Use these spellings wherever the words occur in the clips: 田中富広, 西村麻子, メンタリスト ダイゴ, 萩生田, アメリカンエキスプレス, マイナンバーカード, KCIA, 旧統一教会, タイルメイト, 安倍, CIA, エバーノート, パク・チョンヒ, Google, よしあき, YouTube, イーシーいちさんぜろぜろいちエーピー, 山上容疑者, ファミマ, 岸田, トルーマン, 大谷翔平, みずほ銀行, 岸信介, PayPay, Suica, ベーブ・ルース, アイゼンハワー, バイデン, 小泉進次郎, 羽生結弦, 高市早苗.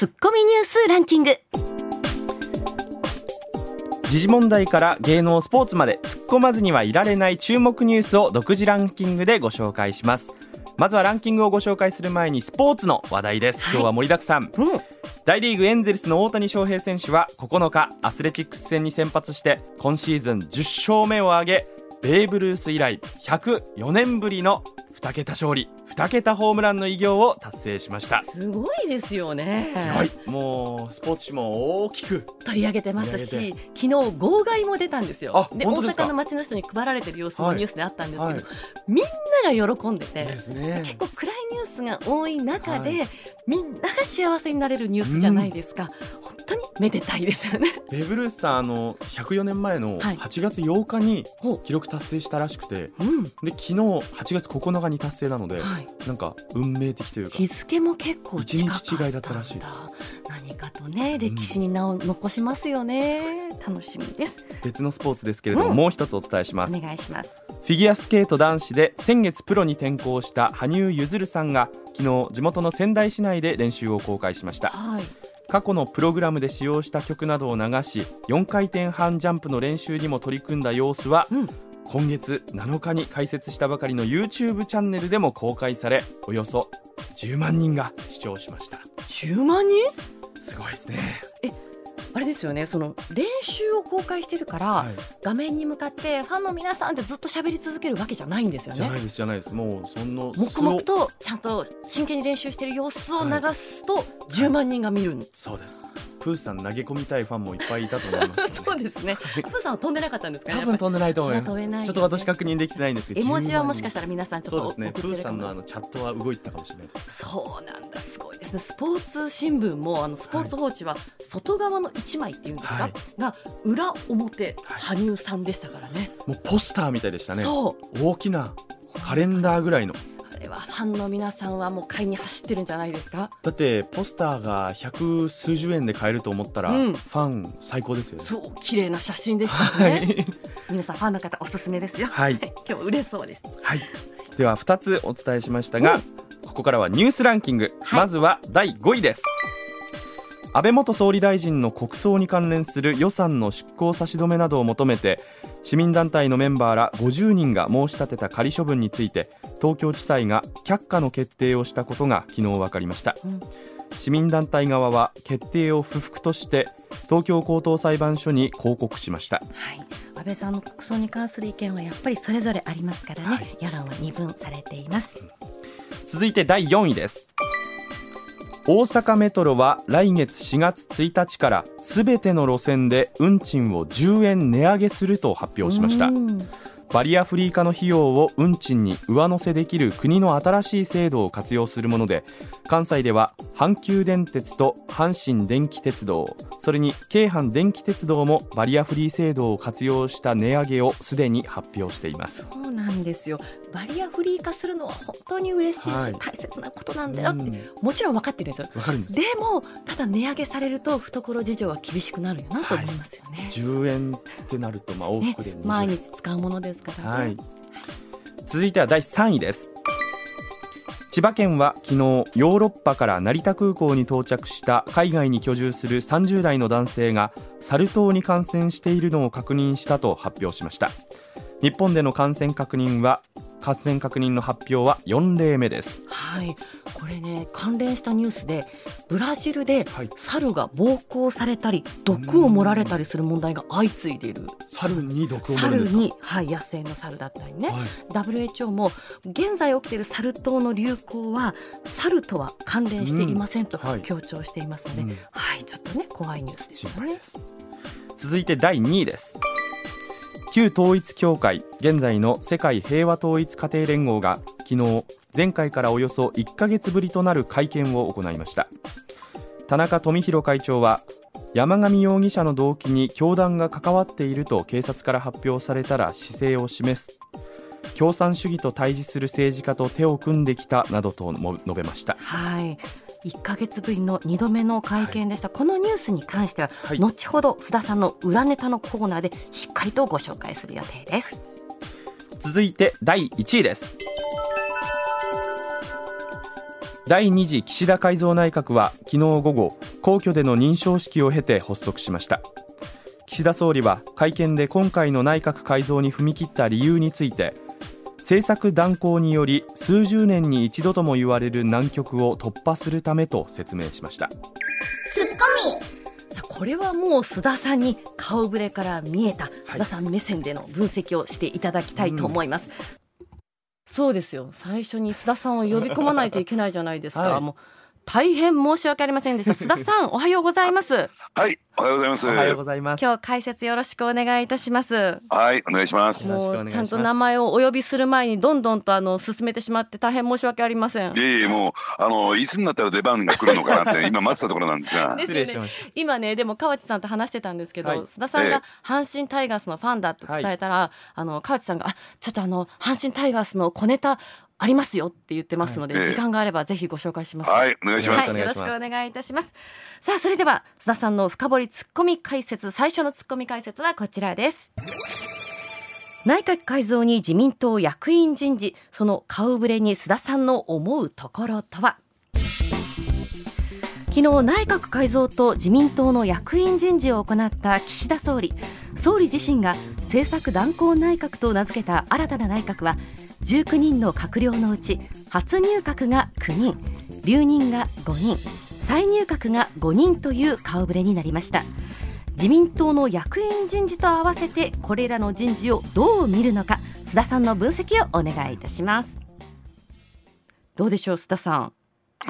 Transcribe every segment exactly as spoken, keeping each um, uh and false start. ツッコミニュースランキング。時事問題から芸能スポーツまで突っ込まずにはいられない注目ニュースを独自ランキングでご紹介します。まずはランキングをご紹介する前にスポーツの話題です。今日は盛りだくさん、はいうん、大リーグエンゼルスの大谷翔平選手はここのかアスレチックス戦に先発して今シーズンじゅっしょうめを挙げ、ベーブルース以来ひゃくよねんぶりのにけた勝利にけたホームランの偉業を達成しました。すごいですよね。すごい、もうスポーツ紙も大きく取り上げてますし、昨日号外も出たんですよ。で、大阪の街の人に配られてる様子もニュースであったんですけど、はいはい、みんなが喜んでてです、ね、結構暗いニュースが多い中で、はい、みんなが幸せになれるニュースじゃないですか、うん、本当にめでたいですよね。ベーブ・ルースさん、あのひゃくよねんまえのはちがつようかに記録達成したらしくて、はいうん、で昨日はちがつここのかに達成なので、はい、なんか運命的というか日付も結構近かった、いちにち違いだったらしい。何かとね、歴史に名を残しますよね、うん、楽しみです。別のスポーツですけれども、うん、もう一つお伝えします。お願いします。フィギュアスケート男子で先月プロに転向した羽生結弦さんが昨日地元の仙台市内で練習を公開しました、はい、過去のプログラムで使用した曲などを流しよんかいてんはんジャンプの練習にも取り組んだ様子は、うん今月なのかに開設したばかりの YouTube チャンネルでも公開され、およそじゅうまんにんが視聴しました。じゅうまんにん？すごいですね。え、あれですよね、その練習を公開してるから、はい、画面に向かってファンの皆さんってずっと喋り続けるわけじゃないんですよね。じゃないですじゃないです。もうその黙々とちゃんと真剣に練習してる様子を流すとじゅうまんにんが見るん、はいはい、そうです。プーさん投げ込みたいファンもいっぱいいたと思います、ね、そうですね。プーさんは飛んでなかったんですかね。多分飛んでないと思います、ね、ちょっと私確認できてないんですけど、絵文字はもしかしたら皆さんちょっと送ってるかもしれない。そうですね、プーさんのあのチャットは動いてたかもしれない。そうなんだ、すごいですね。スポーツ新聞もあのスポーツ報知は外側のいちまいっていうんですか、はい、が裏表羽生さんでしたからね、はい、もうポスターみたいでしたね。そう大きなカレンダーぐらいの、ファンの皆さんはもう買いに走ってるんじゃないですか。だってポスターが百数十円で買えると思ったら、うん、ファン最高ですよね。そう綺麗な写真でしたね、はい、皆さんファンの方おすすめですよ、はい、今日も売れそうです、はい、ではふたつお伝えしましたが、うん、ここからはニュースランキング、はい、まずはだいごいです。安倍元総理大臣の国葬に関連する予算の執行差し止めなどを求めて市民団体のメンバーらごじゅうにんが申し立てた仮処分について東京地裁が却下の決定をしたことが昨日分かりました、うん、市民団体側は決定を不服として東京高等裁判所に抗告しました、はい、安倍さんの国葬に関する意見はやっぱりそれぞれありますからね、はい、世論は二分されています、うん、続いてだいよんいです。大阪メトロは来月しがつついたちからすべての路線で運賃をじゅうえん値上げすると発表しました。バリアフリー化の費用を運賃に上乗せできる国の新しい制度を活用するもので、関西では阪急電鉄と阪神電気鉄道、それに京阪電気鉄道もバリアフリー制度を活用した値上げをすでに発表しています。そうなんですよ。バリアフリー化するのは本当に嬉しいし、はい、大切なことなんだよって、うん、もちろん分かってるんですよ。分かるんです。でもただ値上げされると懐事情は厳しくなるよなと思いますよね、はい、じゅうえんってなるとまあ往復で、ね、毎日使うものですからね、はい、続いてはだいさんいです。千葉県は昨日ヨーロッパから成田空港に到着した海外に居住するさんじゅうだいの男性がサル痘に感染しているのを確認したと発表しました。日本での感染確認は感染確認の発表はよんれいめです、はい、これね関連したニュースでブラジルで猿が暴行されたり毒を盛られたりする問題が相次いでいる。猿に毒を盛るんですか。猿に、はい、野生の猿だったりね、はい、ダブリューエイチオー も現在起きているサル痘の流行は猿とは関連していませんと強調していますので、うんはいうんはい、ちょっとね怖いニュースですよね。続いてだいにいです。旧統一教会、現在の世界平和統一家庭連合が昨日、前回からおよそいっかげつぶりとなる会見を行いました。田中富広会長は、山上容疑者の動機に教団が関わっていると警察から発表されたら姿勢を示す。共産主義と対峙する政治家と手を組んできたなどとも述べました。はい、いっかげつぶりのにどめの会見でした、はい、このニュースに関しては、はい、後ほど須田さんの裏ネタのコーナーでしっかりとご紹介する予定です、はい、続いてだいいちいです。だいに次岸田改造内閣は昨日午後、皇居での認証式を経て発足しました。岸田総理は会見で今回の内閣改造に踏み切った理由について、政策断行により数十年に一度とも言われる難局を突破するためと説明しました。ツッコミ。さあ、これはもう須田さんに顔ぶれから見えた、はい、須田さん目線での分析をしていただきたいと思います、うん、そうですよ。最初に須田さんを呼び込まないといけないじゃないですか、はい、もう大変申し訳ありませんでした。須田さんおはようございます。はい、おはようございます。おはようございます。今日解説よろしくお願いいたします。はい、お願いします。もうちゃんと名前をお呼びする前にどんどんとあの進めてしまって大変申し訳ありません。いえいえ、もうあのいつになったら出番が来るのかなって今待ってたところなんですがです、ね、失礼しました。今ね、でも川内さんと話してたんですけど、はい、須田さんが阪神タイガースのファンだと伝えたら、はい、あの川内さんがあちょっとあの阪神タイガースの小ネタありますよって言ってますので、はい、時間があればぜひご紹介します。はい、お願いします。よろしくお願いいたします。さあ、それでは須田さんの深掘りツッコミ解説、最初のツッコミ解説はこちらです。内閣改造に自民党役員人事、その顔ぶれに須田さんの思うところとは。昨日内閣改造と自民党の役員人事を行った岸田総理総理自身が政策断行内閣と名付けた新たな内閣はじゅうくにんの閣僚のうち初入閣がきゅうにん、留任がごにん、再入閣がごにんという顔ぶれになりました。自民党の役員人事と合わせてこれらの人事をどう見るのか、須田さんの分析をお願いいたします。どうでしょう須田さん。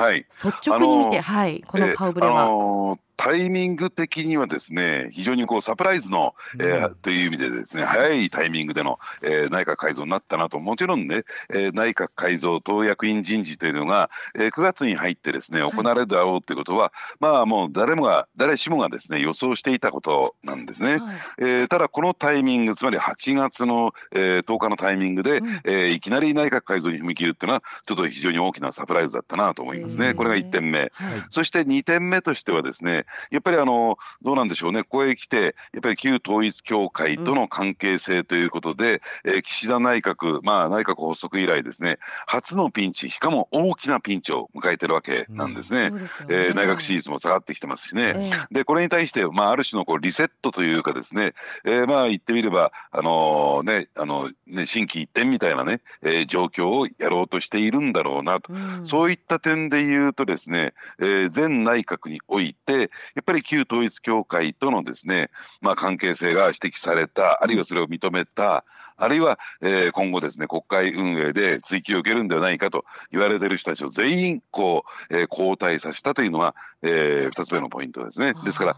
はい、率直に見て、はい、この顔ぶれは、えーあのー、タイミング的にはですね、非常にこうサプライズの、えーうん、という意味でですね、早いタイミングでの、えー、内閣改造になったなと。もちろんね、えー、内閣改造党役員人事というのが、えー、くがつに入ってですね行われるだろうということは、はい、まあもう誰もが誰しもがですね予想していたことなんですね、はい、えー、ただこのタイミング、つまりはちがつの、えー、とおかのタイミングで、うん、えー、いきなり内閣改造に踏み切るというのはちょっと非常に大きなサプライズだったなと思います。これがいってんめ、はい、そしてにてんめとしてはですね、やっぱりあのどうなんでしょうね、ここへ来てやっぱり旧統一教会との関係性ということで、うん、えー、岸田内閣、まあ、内閣発足以来ですね初のピンチ、しかも大きなピンチを迎えてるわけなんですね、うん、そうですよね、えー、内閣支持率も下がってきてますしね、はい、でこれに対して、まあ、ある種のこうリセットというかですね、えー、まあ言ってみれば、あのーねあのね、心機一転みたいなね、えー、状況をやろうとしているんだろうなと、うん、そういった点ででいうとですね、えー、前内閣においてやっぱり旧統一教会とのですね、まあ、関係性が指摘された、あるいはそれを認めた、あるいは、えー、今後ですね国会運営で追及を受けるんではないかと言われている人たちを全員こう、えー、交代させたというのは、えー、ふたつめのポイントですね。ですから、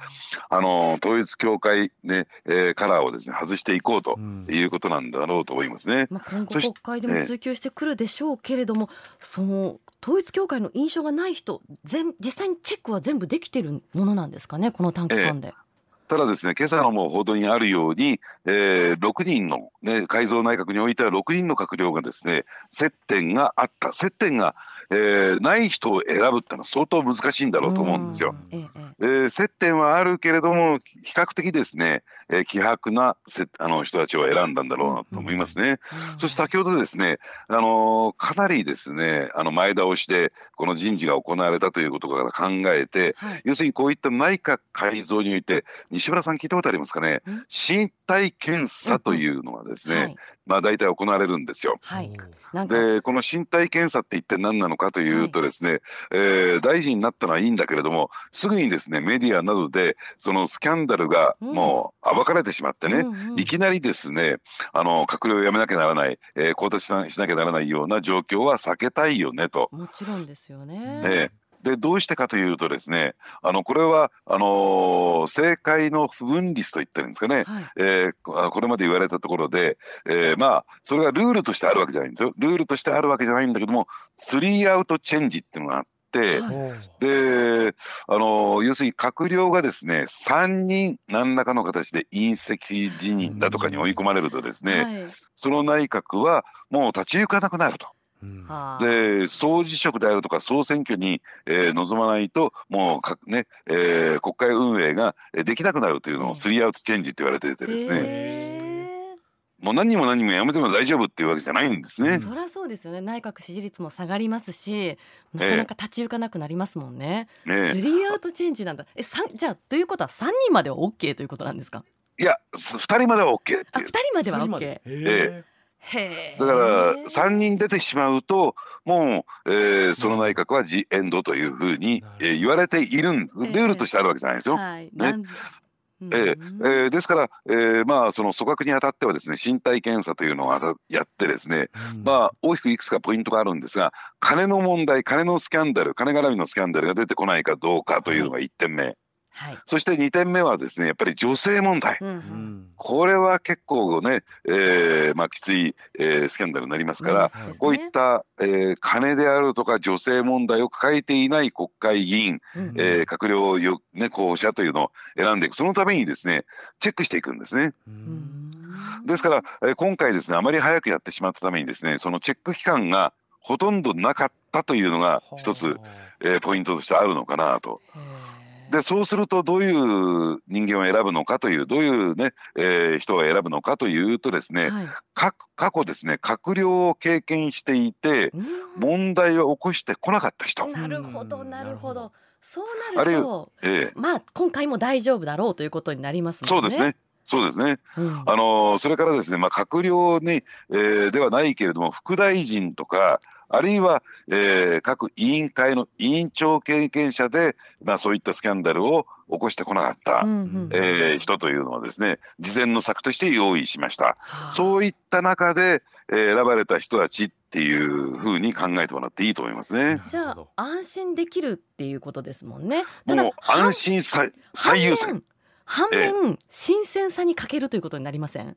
あのー、統一教会、ねえー、カラーをですね外していこうということなんだろうと思いますね、うん、まあ、今後国会でも追及してくるでしょうけれども、その統一教会の印象がない人、全実際にチェックは全部できているものなんですかね、この短期間で。ええ、ただですね、今朝のもう報道にあるように、えー、ろくにんの、ね、改造内閣においてはろくにんの閣僚がですね接点があった、接点が、えー、ない人を選ぶってのは相当難しいんだろうと思うんですよ、えええー、接点はあるけれども比較的ですね、えー、希薄なせあの人たちを選んだんだろうなと思いますね、うん、そして先ほどですね、あのー、かなりですねあの前倒しでこの人事が行われたということから考えて、はい、要するにこういった内閣改造において、西村さん聞いたことありますかね、身体検査というのはですね、うん、はい、まあ、大体行われるんですよ、はい、なんかでこの身体検査って一体何なのかというとですね、はい、えー、大臣になったのはいいんだけれども、すぐにですねメディアなどでそのスキャンダルがもう暴かれてしまってね、うん、いきなりですねあの閣僚を辞めなきゃならない、えー、交代しなきゃならないような状況は避けたいよねと。もちろんですよね、えーでどうしてかというとですね、あのこれはあのー、政界の不分律と言ってるんですかね、はい、えー、これまで言われたところで、えー、まあそれがルールとしてあるわけじゃないんですよ。ルールとしてあるわけじゃないんだけども、スリーアウトチェンジっていうのがあって、で、あのー、要するに閣僚がですねさんにん何らかの形で引責辞任だとかに追い込まれるとですね、はい、その内閣はもう立ち行かなくなると。で総辞職であるとか総選挙に、えー、臨まないともうか、ねえー、国会運営ができなくなるというのをスリーアウトチェンジって言われててですね、もう何にも何もやめても大丈夫っていうわけじゃないんですね。そりゃそうですよね。内閣支持率も下がりますし、なかなか立ち行かなくなりますもんね。スリーアウトチェンジなんだ。え、さん、じゃあということはさんにんまでは OK ということなんですか？いや、ふたりまでは OK っていう。あ、ふたりまでは OK。 へえ。へえ。だからさんにん出てしまうともう、えー、その内閣はジエンドというふうに、えー、言われているん、ルールとしてあるわけじゃないですよ。はい、ね。えー、ですから、えーまあ、その組閣にあたってはですね、身体検査というのをやってですね、うん、まあ、大きくいくつかポイントがあるんですが、金の問題、金のスキャンダル、金絡みのスキャンダルが出てこないかどうかというのがいってんめ、はい、そしてにてんめはですね、やっぱり女性問題、うんうん、これは結構ね、えーまあ、きつい、えー、スキャンダルになりますから、うん、こういった、えー、金であるとか女性問題を抱えていない国会議員、うんうん、えー、閣僚よ、ね、候補者というのを選んでいく、そのためにですねチェックしていくんですね。うん、ですから、えー、今回ですねあまり早くやってしまったためにですね、そのチェック期間がほとんどなかったというのが一つ、えー、ポイントとしてあるのかなと。で、そうするとどういう人間を選ぶのかという、どういう、ね、えー、人を選ぶのかというとですね、はい、過去ですね閣僚を経験していて問題を起こしてこなかった人、なるほどなるほど、そうなると、えーまあ、今回も大丈夫だろうということになりますもんね。そうですね、そうですね、うん、あのそれからですね、まあ、閣僚に、えー、ではないけれども副大臣とか、あるいは、えー、各委員会の委員長経験者で、まあ、そういったスキャンダルを起こしてこなかった、うんうん、えー、人というのはですね事前の策として用意しました、はあ、そういった中で、えー、選ばれた人たちっていうふうに考えてもらっていいと思いますね。じゃあ安心できるっていうことですもんね。ただもう安心最優先、反面、えー、新鮮さに欠けるということになりません？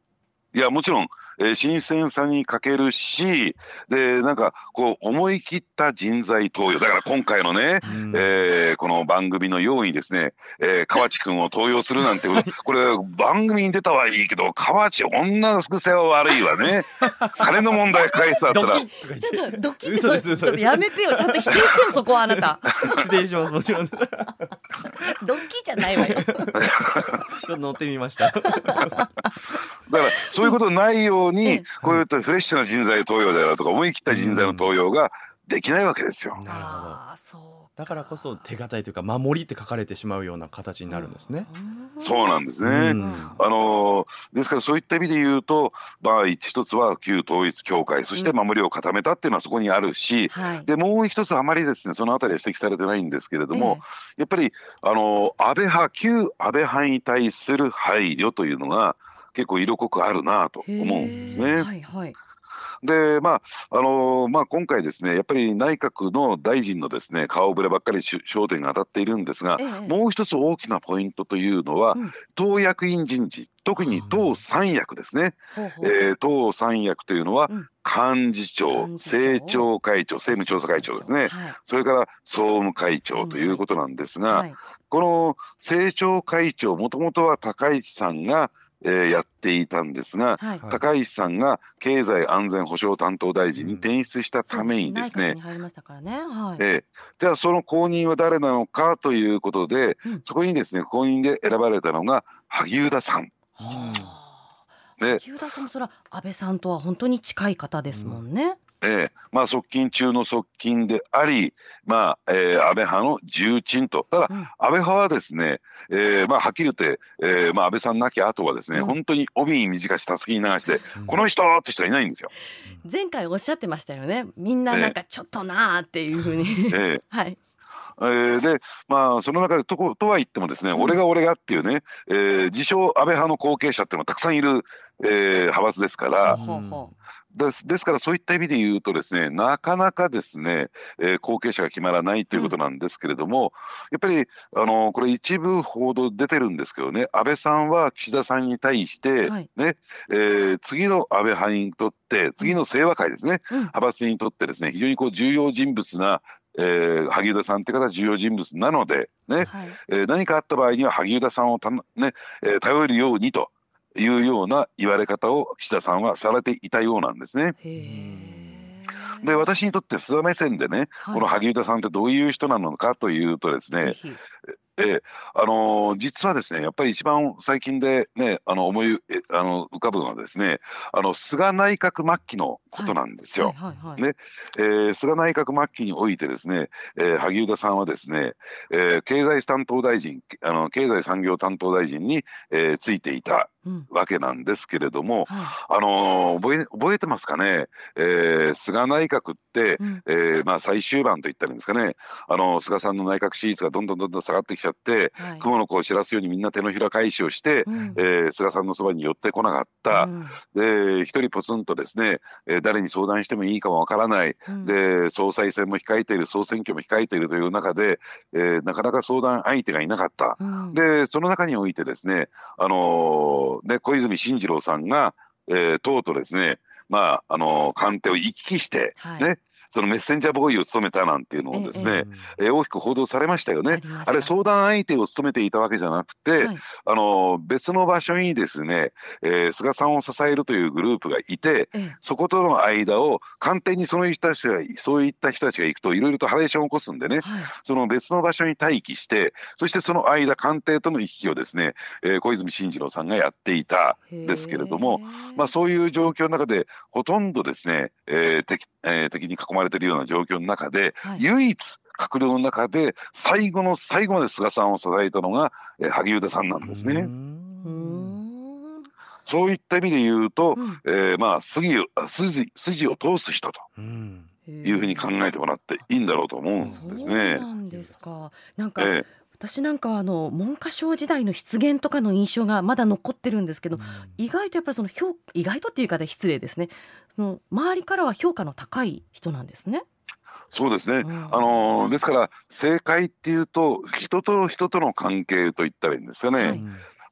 いや、もちろん、えー、新鮮さに欠けるし、でなんかこう思い切った人材登用だから今回のね、えー、この番組のようにですね、えー、河内くんを登用するなんてことこれ番組に出たはいいけど、河内女の癖は悪いわね金の問題返すだったらちょっとドキッて、ちょっとやめてよ、ちゃんと否定してよそこはあなた否定します、もちろんドッキじゃないわよちょっと乗ってみましただからそうそういうことないように、こういったフレッシュな人材の登用だよとか思い切った人材の登用ができないわけですよ。なるほど。あ、そうか。だからこそ手堅いというか守りって書かれてしまうような形になるんですね。そうなんですね。あのですからそういった意味で言うと、まあ、一つは旧統一教会、そして守りを固めたっていうのはそこにあるし、うん、でもう一つあまりですねそのあたりは指摘されてないんですけれども、えー、やっぱりあの安倍派、旧安倍派に対する配慮というのが結構色濃くあるなと思うんですね。はいはい、で、まああのーまあ、今回ですねやっぱり内閣の大臣のですね顔ぶればっかり焦点が当たっているんですが、ええ、もう一つ大きなポイントというのは、うん、党役員人事、特に党三役ですね。えー、党三役というのは、うん、幹事長、政調会長、政務調査会長ですね、はい、それから総務会長ということなんですが、はい、この政調会長、もともとは高市さんがえー、やっていたんですが、はい、高市さんが経済安全保障担当大臣に転出したためにですね、じゃあその後任は誰なのかということで、うん、そこにですね後任で選ばれたのが萩生田さん。萩生田さんもそれは安倍さんとは本当に近い方ですもんね。うん、えーまあ、側近中の側近であり、まあえー、安倍派の重鎮と。ただ、うん、安倍派はですね、えーまあ、はっきり言って、えーまあ、安倍さん亡き後はですね、うん、本当に帯に短し、たすきに流して、うん、この人って人はいないんですよ。前回おっしゃってましたよね、みんななんかちょっとなーっていうふうに、えーはい、えー、でまあその中で と, ことは言ってもですね、うん、俺が俺がっていうね、えー、自称安倍派の後継者っていうのはたくさんいる、えー、派閥ですから、うん、です, ですからそういった意味で言うとですね、なかなかですね、えー、後継者が決まらないということなんですけれども、うん、やっぱりあのこれ一部報道出てるんですけどね、安倍さんは岸田さんに対して、ね、はい、えー、次の安倍派にとって次の清和会ですね、うん、派閥にとってですね非常にこう重要人物な、えー、萩生田さんって方は重要人物なので、ね、はい、えー、何かあった場合には萩生田さんをた、ね、えー、頼るようにというような言われ方を岸田さんはされていたようなんですね。で、私にとって須田目線でね、はい、この萩生田さんってどういう人なのかというとですね、えーあのー、実はですね、やっぱり一番最近で、ね、あの思いえあの浮かぶのはですね、あの菅内閣末期のことなんですよ。菅内閣末期においてですね、えー、萩生田さんはですね、えー、経済担当大臣あの経済産業担当大臣に、えー、ついていたわけなんですけれども、うんはい、あのー、覚え、覚えてますかね、えー、菅内閣って、うんえーまあ、最終盤といったらいいんですかね、あのー、菅さんの内閣支持率がどんどんどんどん下がってきちゃって、はい、雲の子を知らすようにみんな手のひら返しをして、うんえー、菅さんのそばに寄ってこなかった、うん、で一人ポツンとですね、えー、誰に相談してもいいかもわからない、うん、で総裁選も控えている、総選挙も控えているという中で、えー、なかなか相談相手がいなかった、うん、でその中においてですね、あのーで小泉進次郎さんが、えー、とうとうですね、まああのー、官邸を行き来して、はい、ね、そのメッセンジャーボーイを務めたなんていうのをですね、えーえー、大きく報道されましたよね。 あ, あれ相談相手を務めていたわけじゃなくて、はい、あの別の場所にですね、えー、菅さんを支えるというグループがいて、えー、そことの間を官邸にその人たちがそういった人たちが行くといろいろとハレーションを起こすんでね、はい、その別の場所に待機して、そしてその間官邸との行き来をですね、えー、小泉進次郎さんがやっていたんですけれども、まあ、そういう状況の中でほとんどですね、えー 敵, えー、敵に囲まれているような状況の中で、はい、唯一閣僚の中で最後の最後まで菅さんを支えたのが、えー、萩生田さんなんですね。そういった意味で言うと、うんえーまあ、筋, 筋, 筋を通す人と、うん、いうふうに考えてもらっていいんだろうと思うんですね。そうなんですか。なんか、えー私なんかあの文科省時代の失言とかの印象がまだ残ってるんですけど、うん、意外とやっぱりその評意外とっていうかで失礼ですね、その周りからは評価の高い人なんですね。そうですね、うん、あのですから政界っていうと人と人との関係といったらいいんですよね、はい、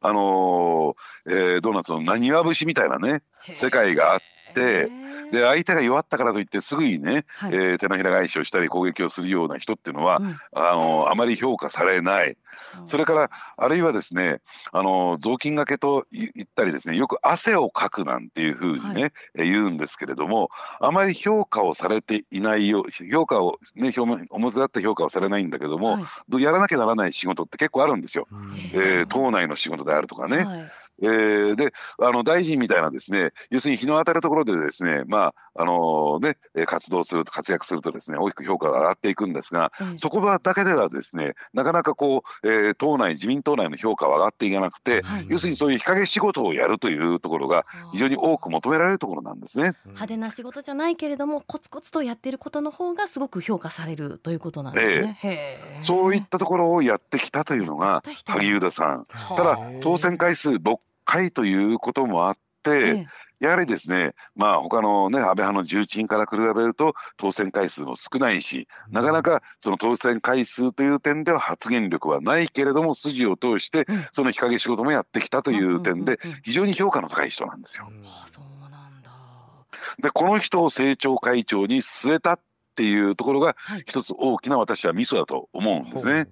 あのえー、ドーナツの何は節みたいなね世界があって、で相手が弱ったからといってすぐにね、はい、えー、手のひら返しをしたり攻撃をするような人っていうのは、うん、あのあまり評価されない、うん、それからあるいはですね、あの雑巾がけと言ったりですね、よく汗をかくなんていうふうにね、はい、えー、言うんですけれども、あまり評価をされていないよう評価を、ね、表面表立って評価はされないんだけども、はい、やらなきゃならない仕事って結構あるんですよ、うん、えー、党内の仕事であるとかね、はい、えー、であの大臣みたいなですね、要するに日の当たるところでですね、まああのー、ね、活動すると活躍するとですね大きく評価が上がっていくんですが、うん、そこだけではですねなかなかこう、えー、党内自民党内の評価は上がっていかなくて、はい、要するにそういう日陰仕事をやるというところが非常に多く求められるところなんですね。派手な仕事じゃないけれどもコツコツとやっていることの方がすごく評価されるということなんですね、えー、へそういったところをやってきたというのが萩生田さん。ただ当選回数ろっかいということもあって、えーやはりですね、まあ、他の、ね、安倍派の重鎮から比べると当選回数も少ないし、なかなかその当選回数という点では発言力はないけれども筋を通してその日陰仕事もやってきたという点で非常に評価の高い人なんですよ。そうなんだ。でこの人を政調会長に据えたっていうところが一つ大きな私はミソだと思うんですね。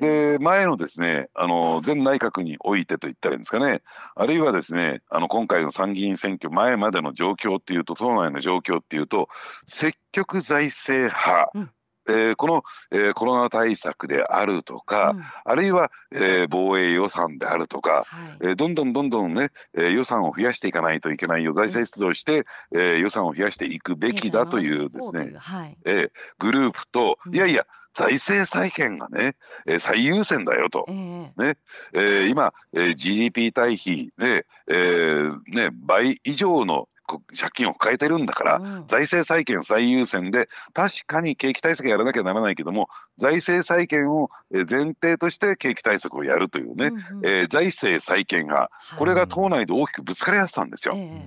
で前のですねあの前内閣においてといったらいいんですかね、あるいはですねあの今回の参議院選挙前までの状況っていうと党内の状況っていうと積極財政派、うんえー、この、えー、コロナ対策であるとか、うん、あるいは、えー、防衛予算であるとか、はいえー、どんどんどんどんね、えー、予算を増やしていかないといけないよ、財政出動して、えー、予算を増やしていくべきだというですね、はいえー、グループと、うん、いやいや財政再建がね、えー、最優先だよと、えーねえー、今、えー、ジーディーピー 対比で、えーね、倍以上の借金を抱えてるんだから、うん、財政再建最優先で確かに景気対策やらなきゃならないけども財政再建を前提として景気対策をやるというね、うんうんえー、財政再建が、はい、これが党内で大きくぶつかり合ってたんですよ、え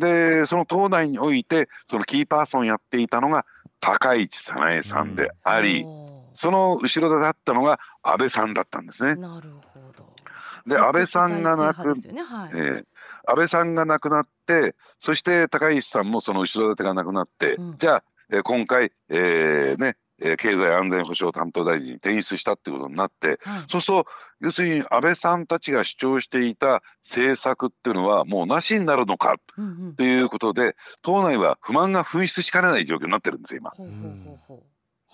ー、でその党内においてそのキーパーソンやっていたのが高市早苗さんであり、うん、その後ろだったのが安倍さんだったんですね。なるほど。で安倍さんが亡く、ねはいえー、安倍さんが亡くなって、そして高市さんもその後ろ盾がなくなって、うん、じゃあ、えー、今回、えーねえー、経済安全保障担当大臣に転出したってことになって、はい、そうすると要するに安倍さんたちが主張していた政策っていうのはもうなしになるのかということで、うんうん、党内は不満が噴出しかねない状況になってるんですよ今。ほうほうほう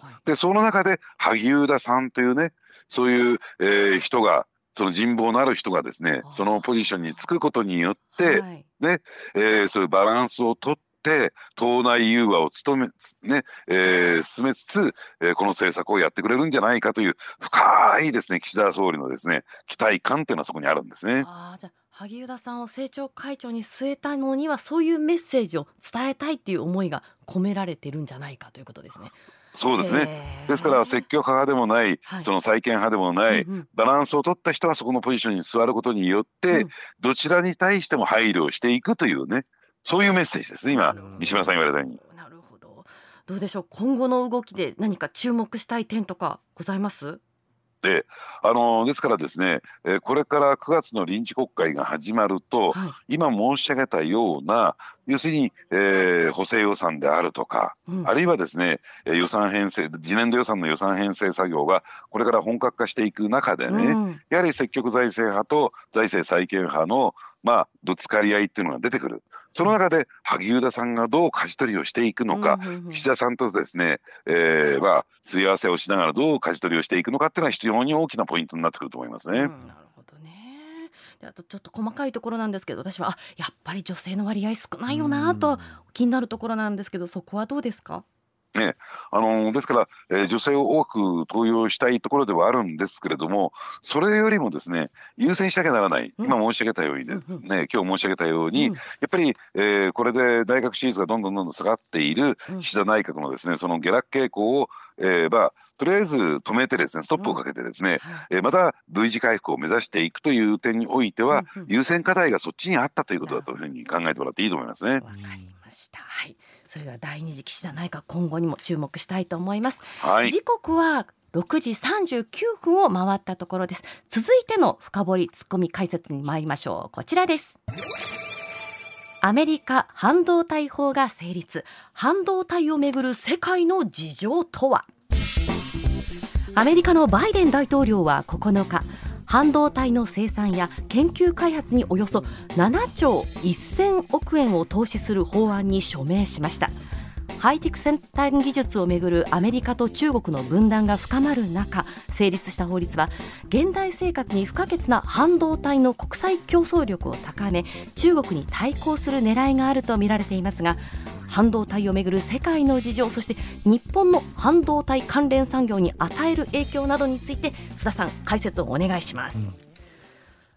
ほうでその中で萩生田さんというね、そういう、えー、人が、その人望のある人がですね、そのポジションにつくことによって、はい、ね、えー、そういうバランスをとって党内融和を務め、ね、えー、進めつつ、えー、この政策をやってくれるんじゃないかという深いですね、岸田総理のですね期待感というのはそこにあるんですね。あ、じゃあ萩生田さんを政調会長に据えたのには、そういうメッセージを伝えたいっていう思いが込められてるんじゃないかということですね。そうですね。ですから積極派でもない、はい、その再建派でもない、うんうん、バランスを取った人がそこのポジションに座ることによって、うん、どちらに対しても配慮をしていくというね、そういうメッセージですね、今西村さん言われたように。なるほど。どうでしょう、今後の動きで何か注目したい点とかございます？で、あのですからですね、これからくがつの臨時国会が始まると、はい、今申し上げたような要するに、えー、補正予算であるとか、うん、あるいはですね予算編成、次年度予算の予算編成作業がこれから本格化していく中でね、うん、やはり積極財政派と財政再建派の、まあ、ぶつかり合いっていうのが出てくる。その中で萩生田さんがどう舵取りをしていくのか、岸田さんとですね、えー、まあすり合わせをしながらどう舵取りをしていくのかっていうのは非常に大きなポイントになってくると思いますね。うん、なるほどね。で、あとちょっと細かいところなんですけど、私はあやっぱり女性の割合少ないよなと気になるところなんですけど、そこはどうですか？ね、あのですから、えー、女性を多く登用したいところではあるんですけれども、それよりもですね優先しなきゃならない、うん、今申し上げたようにですね、うんうん、今日申し上げたように、うん、やっぱり、えー、これで大学支持率がどんどんどんどん下がっている岸田内閣のですねその下落傾向を、えーまあ、とりあえず止めてですねストップをかけてですね、うん、えー、また V 字回復を目指していくという点においては、うんうん、優先課題がそっちにあったということだというふうに考えてもらっていいと思いますね。わかりました。はい。それではだいに次岸田内閣、今後にも注目したいと思います、はい、時刻はろくじさんじゅうきゅうふんを回ったところです。続いての深掘りツッコミ解説に参りましょう。こちらです。アメリカ半導体法が成立、半導体をめぐる世界の事情とは。アメリカのバイデン大統領はここのか、半導体の生産や研究開発におよそななちょうせんおくえんを投資する法案に署名しました。ハイテク先端技術をめぐるアメリカと中国の分断が深まる中、成立した法律は現代生活に不可欠な半導体の国際競争力を高め、中国に対抗する狙いがあると見られていますが、半導体をめぐる世界の事情、そして日本の半導体関連産業に与える影響などについて、須田さん解説をお願いします。うん、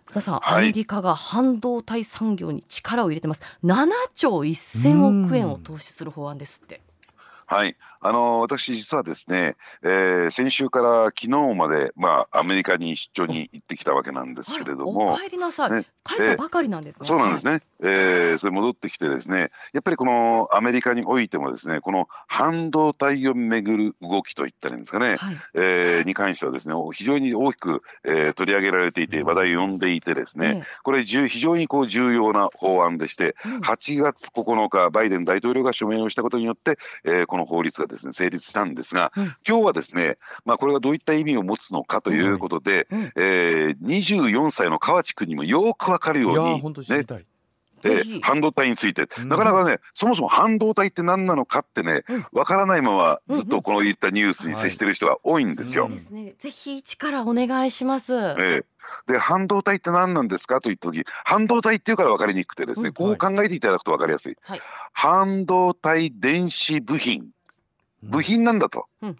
須田さん、はい、アメリカが半導体産業に力を入れてます。ななちょうせんおくえんを投資する法案ですって。はい、あの私実はですね、えー、先週から昨日まで、まあ、アメリカに出張に行ってきたわけなんですけれども。お帰りなさい、ね、帰ったばかりなんですね。そうなんですね、えー、それ戻ってきてですね、やっぱりこのアメリカにおいてもですね、この半導体をめぐる動きといったらいいんですかね、はい、えー、に関してはですね非常に大きく、えー、取り上げられていて話題を呼んでいてですね、うん、これ非常にこう重要な法案でして、うん、はちがつここのかバイデン大統領が署名をしたことによって、えー、このこの法律がですね成立したんですが、うん、今日はですね、まあ、これがどういった意味を持つのかということで、うんうん、えー、にじゅうよんさいの川地君にもよく分かるように、ね、えー、半導体について、うん、なかなかねそもそも半導体って何なのかってね、うん、分からないままずっとこのいったニュースに接してる人が多いんですよ。はい、そうですね、ぜひ一からお願いします。えーで半導体って何なんですかといった時、半導体っていうから分かりにくくてですね、うん、こう考えていただくと分かりやすい、はい、半導体電子部品、部品なんだと、うん、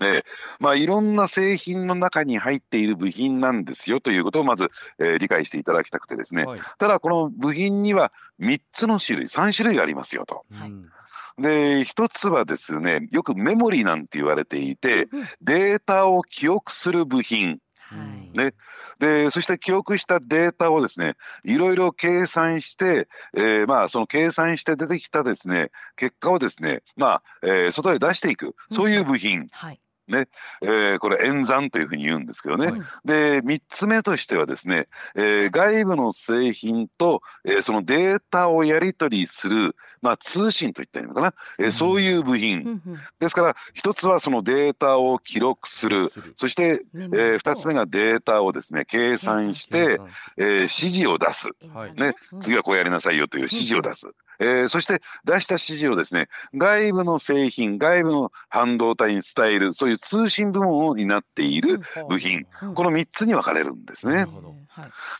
で、まあ、いろんな製品の中に入っている部品なんですよということをまず、えー、理解していただきたくてですね、はい、ただこの部品にはみっつの種類、さんしゅるいありますよと、はい、でひとつはですね、よくメモリーなんて言われていて、うん、データを記憶する部品、はいね、でそして記憶したデータをですねいろいろ計算して、えーまあ、その計算して出てきたですね結果をですね、まあえー、外へ出していく、そういう部品、うん、はい、ね、えー、これ演算というふうに言うんですけどね、はい、でみっつめとしてはですね、えー、外部の製品と、えー、そのデータをやり取りする、まあ、通信といったらいいのかな、えー、そういう部品、うん、ですからひとつはそのデータを記録する、そして、えー、ふたつめがデータをですね計算して、えー、指示を出す、はいね、次はこうやりなさいよという指示を出す、うん、えー、そして出した指示をですね、外部の製品、外部の半導体に伝える、そういう通信部門を担っている部品、うん、このみっつに分かれるんですね。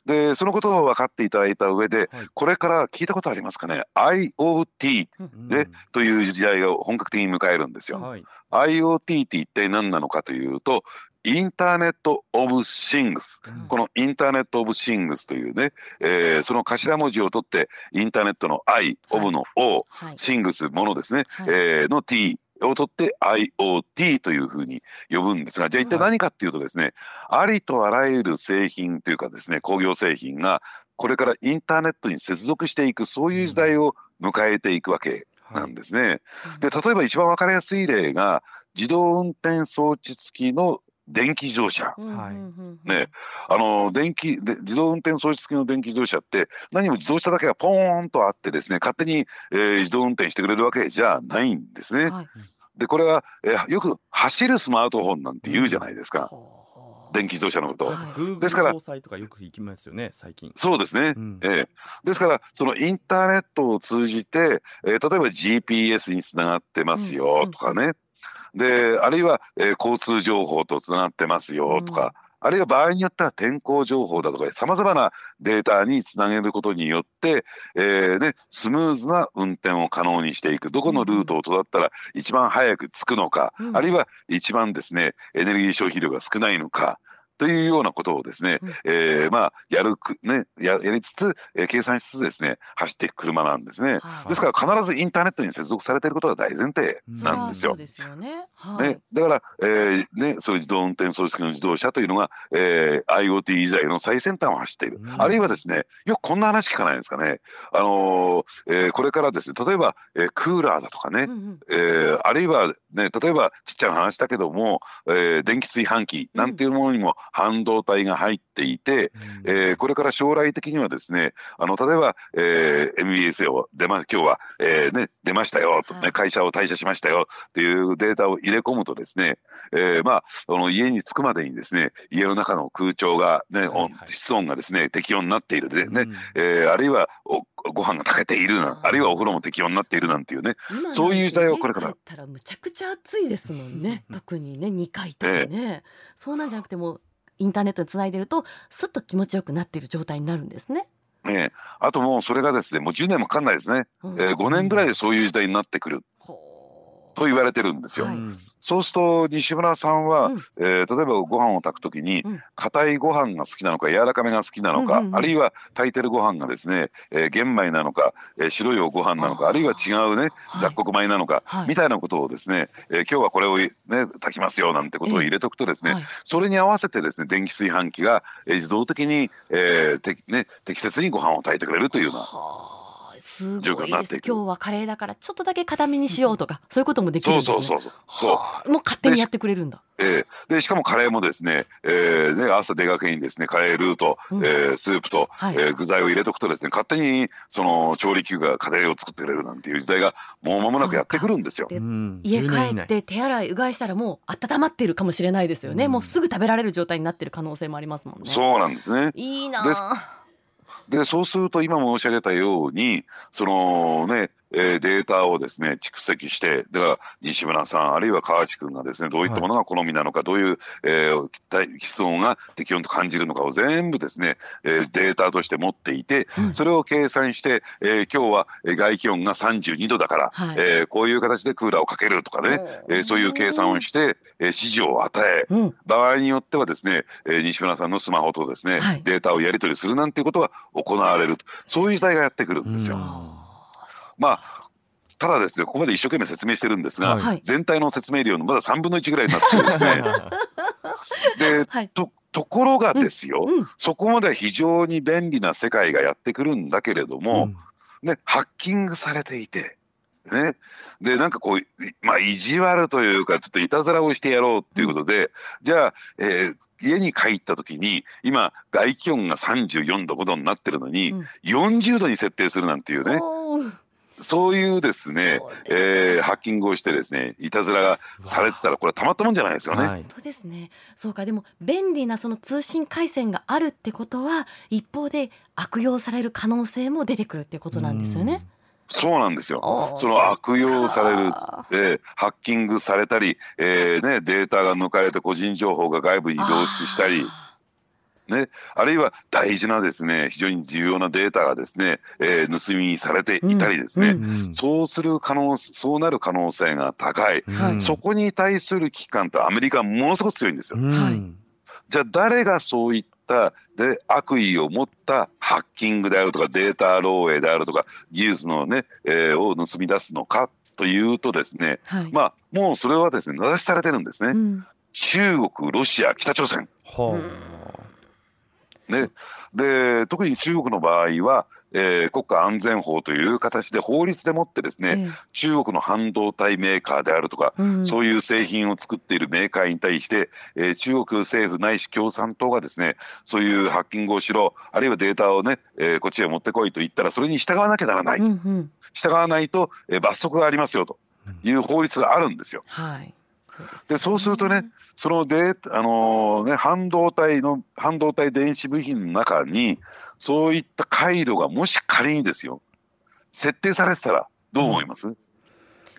で、そのことを分かっていただいた上で、はい、これから聞いたことありますかね、 アイオーティー でという時代を本格的に迎えるんですよ、はい、アイオーティー って一体何なのかというと、インターネットオブシングス、このインターネットオブシングスというね、えー、その頭文字を取ってインターネットの アイ、オブの オー、はい、シングスものですね、はい、えー、の ティーを取って アイオーティー というふうに呼ぶんですが、じゃあ一体何かっていうとですね、はい、ありとあらゆる製品というかですね、工業製品がこれからインターネットに接続していく、そういう時代を迎えていくわけなんですね、はい、で、例えば一番分かりやすい例が自動運転装置付きの電気自動車、はい、ね、あの電気で自動運転装置付きの電気自動車って何も自動車だけがポーンとあってですね、勝手に、えー、自動運転してくれるわけじゃないんですね、はい、でこれは、えー、よく走るスマートフォンなんて言うじゃないですか、うん、電気自動車のこと、はい、ですから Google 搭載とかよく行きますよね最近。そうですね、うん、えー、ですからそのインターネットを通じて、えー、例えば ジーピーエス につながってますよとかね、うんうん、であるいは、えー、交通情報とつながってますよとか、うん、あるいは場合によっては天候情報だとかさまざまなデータにつなげることによって、えーね、スムーズな運転を可能にしていく、どこのルートを通ったら一番早く着くのか、うん、あるいは一番ですねエネルギー消費量が少ないのかというようなことをですね、うん、えー、まあやるく、ね、やりつつ、えー、計算しつつですね走っていく車なんですね、はい、ですから必ずインターネットに接続されていることが大前提なんですよ。だから、えーね、そういう自動運転装置の自動車というのが、えー、アイオーティー 以外の最先端を走っている、うん、あるいはですね、よくこんな話聞かないですかね、あのーえー、これからですね、例えば、えー、クーラーだとかね、うんうん、えー、あるいは、ね、例えばちっちゃな話だけども、えー、電気炊飯器なんていうものにも、うん、半導体が入っていて、うん、えー、これから将来的にはですね、あの例えば、えー、エムビーエス を出ま今日は、えーね、出ましたよと、ね、はい、会社を退社しましたよというデータを入れ込むとですね、えーまあ、その家に着くまでにですね家の中の空調が、ね、はいはい、室温がですね適温になっているでね、うん、えー、あるいはおご飯が炊けているな、 あ, あるいはお風呂も適温になっているなんていうね、そういう時代はこれから。だったらむちゃくちゃ暑いですもんね、うん、特にねにかいとかね、えー、そうなんじゃなくてもインターネットにつないでるとすっと気持ちよくなっている状態になるんですね。ね、あともうそれがですねもうじゅうねんもかかんないですね、うん、えー、ごねんぐらいでそういう時代になってくる、うん、と言われてるんですよ、はい、そうすると西村さんは、うん、えー、例えばご飯を炊くときに硬いご飯が好きなのか柔らかめが好きなのか、あるいは炊いてるご飯がですね、えー、玄米なのか、えー、白いおご飯なのか、あるいは違うね雑穀米なのか、はい、みたいなことをですね、えー、今日はこれを、ね、炊きますよなんてことを入れとくとですね、えーはい、それに合わせてですね電気炊飯器が自動的に、えーてね、適切にご飯を炊いてくれるというような。すごいです。今日はカレーだからちょっとだけ固めにしようとか、そういうこともできるんですね。そうそうそうそう。もう勝手にやってくれるんだ。えー、でしかもカレーもですね、えー、ね朝出かけにですねカレールーと、うん、えー、スープと、はい、えー、具材を入れとくとですね勝手にその調理器具が家庭を作ってくれるなんていう時代がもう間もなくやってくるんですよ。家帰って手洗いうがいしたらもう温まってるかもしれないですよね、うん、もうすぐ食べられる状態になってる可能性もありますもんね。そうなんですね。いいなあ。でそうすると今申し上げたようにそのね、えー、データをですね蓄積して、だから西村さんあるいは川地君がですねどういったものが好みなのか、はい、どういう、えー、室温が適温と感じるのかを全部ですね、えー、データとして持っていて、それを計算して、えー、今日は外気温がさんじゅうにどだから、はい、えー、こういう形でクーラーをかけるとかね、えー、そういう計算をして、えー、指示を与え、うん、場合によってはですね、えー、西村さんのスマホとですね、はい、データをやり取りするなんていうことが行われると、そういう時代がやってくるんですよ。まあ、ただですね、ここまで一生懸命説明してるんですが、はい、全体の説明量のまださんぶんのいちぐらいになってるんですね。で、はい、とところがですよ、うんうん、そこまで非常に便利な世界がやってくるんだけれども、うん、ね、ハッキングされていて、ね、でなんかこう、まあ、意地悪というかちょっといたずらをしてやろうっていうことで、じゃあ、えー、家に帰った時に今外気温がさんじゅうよんどごどになってるのに、うん、よんじゅうどに設定するなんていうね、そういうですね、えー、ハッキングをしてですねいたずらがされてたらこれはたまったもんじゃないですよね。本当ですね。そうか。でも便利なその通信回線があるってことは一方で悪用される可能性も出てくるってことなんですよね。そうなんですよ。その悪用される、えー、ハッキングされたり、えーね、データが抜かれて個人情報が外部に流出したり、ね、あるいは大事なですね、非常に重要なデータがですね、えー、盗みにされていたりですね、うんうんうん、そうする可能、そうなる可能性が高い、うん、そこに対する危機感ってアメリカはものすごく強いんですよ、うんはい、じゃあ誰がそういったで悪意を持ったハッキングであるとかデータ漏洩であるとか技術の、ねえー、を盗み出すのかというとですね、はい、まあもうそれはですね名指しされてるんですね、うん、中国、ロシア、北朝鮮、はあね、で特に中国の場合は、えー、国家安全法という形で法律でもってですね、ええ、中国の半導体メーカーであるとか、うん、そういう製品を作っているメーカーに対して、えー、中国政府ないし共産党がですねそういうハッキングをしろあるいはデータをね、えー、こっちへ持ってこいと言ったらそれに従わなきゃならない、うんうん、従わないと、えー、罰則がありますよという法律があるんですよ、うんはいでそうするとね、そのデあのーね、半導体の半導体電子部品の中にそういった回路がもし仮にですよ設定されてたらどう思います、うん、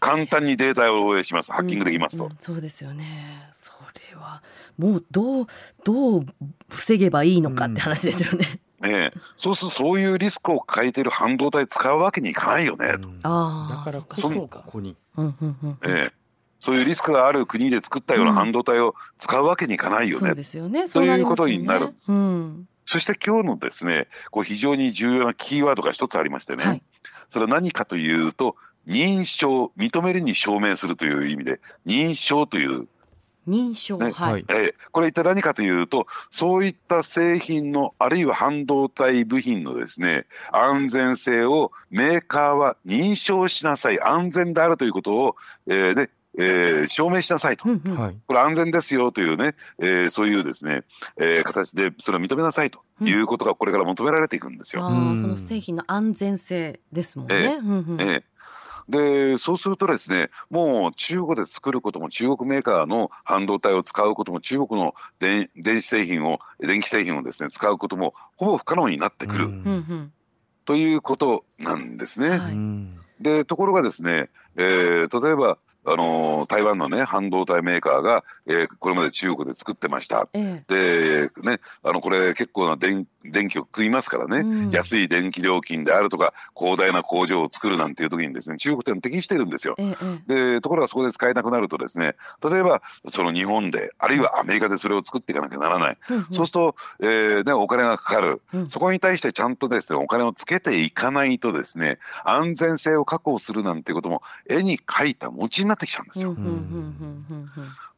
簡単にデータを漏洩します、ハッキングできますと、うんうん、そうですよね。それはもうどうどう防げばいいのかって話ですよね、うん、ねえそうするとそういうリスクを抱えている半導体使うわけにいかないよね、うん、とあだからこそここに、うんうんうんええそういうリスクがある国で作ったような半導体を使うわけにいかないよね、うん、そうですよね、そうなりますよね、ということになるんです、うん、そして今日のですねこう非常に重要なキーワードが一つありましてね、はい、それは何かというと認証、認めるに証明するという意味で認証という認証、ねはいえー、これ一体何かというとそういった製品のあるいは半導体部品のですね安全性をメーカーは認証しなさい、安全であるということを、えー、でえー、証明しなさいと、うんうんはい、これ安全ですよというね、えー、そういうですね、えー、形でそれを認めなさいということがこれから求められていくんですよ、うん、あその製品の安全性ですもんね、えーうんうんえー、でそうするとですねもう中国で作ることも中国メーカーの半導体を使うことも中国の電子製品を電気製品をですね使うこともほぼ不可能になってくる、うん、ということなんですね、はい、でところがですね、えー、例えばあの台湾の、ね、半導体メーカーが、えー、これまで中国で作ってました、ええ、で、ね、あのこれ結構な 電, 電気を食いますからね、うん、安い電気料金であるとか広大な工場を作るなんていう時にですね中国っていうの敵にしてるんですよ、ええ、でところがそこで使えなくなるとですね例えばその日本であるいはアメリカでそれを作っていかなきゃならない、うん、そうすると、えーね、お金がかかる、うん、そこに対してちゃんとですねお金をつけていかないとですね安全性を確保するなんていうことも絵に描いた餅になってきちゃうんですよ、うんうんうんうん、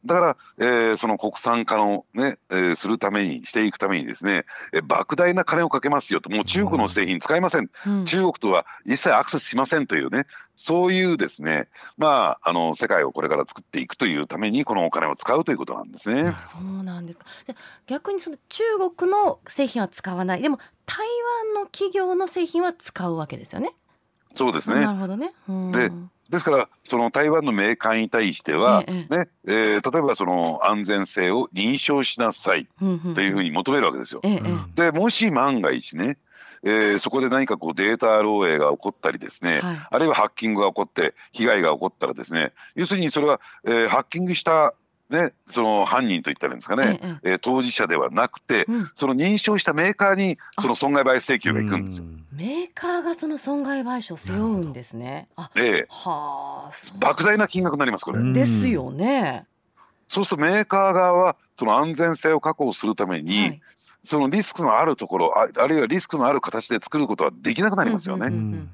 だから、えー、その国産化の、ねえー、するためにしていくためにですね、えー、莫大な金をかけますよともう中国の製品使いません、うん、中国とは一切アクセスしませんというねそういうですね、まあ、あの世界をこれから作っていくというためにこのお金を使うということなんですね。そうなんですか。で逆にその中国の製品は使わないでも台湾の企業の製品は使うわけですよね。そうですね。なるほどね。うんでですからその台湾のメーカーに対しては、ねえええー、例えばその安全性を認証しなさいというふうに求めるわけですよ、ええ、でもし万が一ね、えー、そこで何かこうデータ漏洩が起こったりですね、はい、あるいはハッキングが起こって被害が起こったらですね要するにそれは、えー、ハッキングしたね、その犯人といったらいいんですかね、えええー、当事者ではなくて、うん、その認証したメーカーにその損害賠償請求がいくんですよ。メーカーがその損害賠償を背負うんですね。あ、ええ、はあ、莫大な金額になりますこれ。ですよね。そうするとメーカー側はその安全性を確保するために、はい、そのリスクのあるところ あ, あるいはリスクのある形で作ることはできなくなりますよね。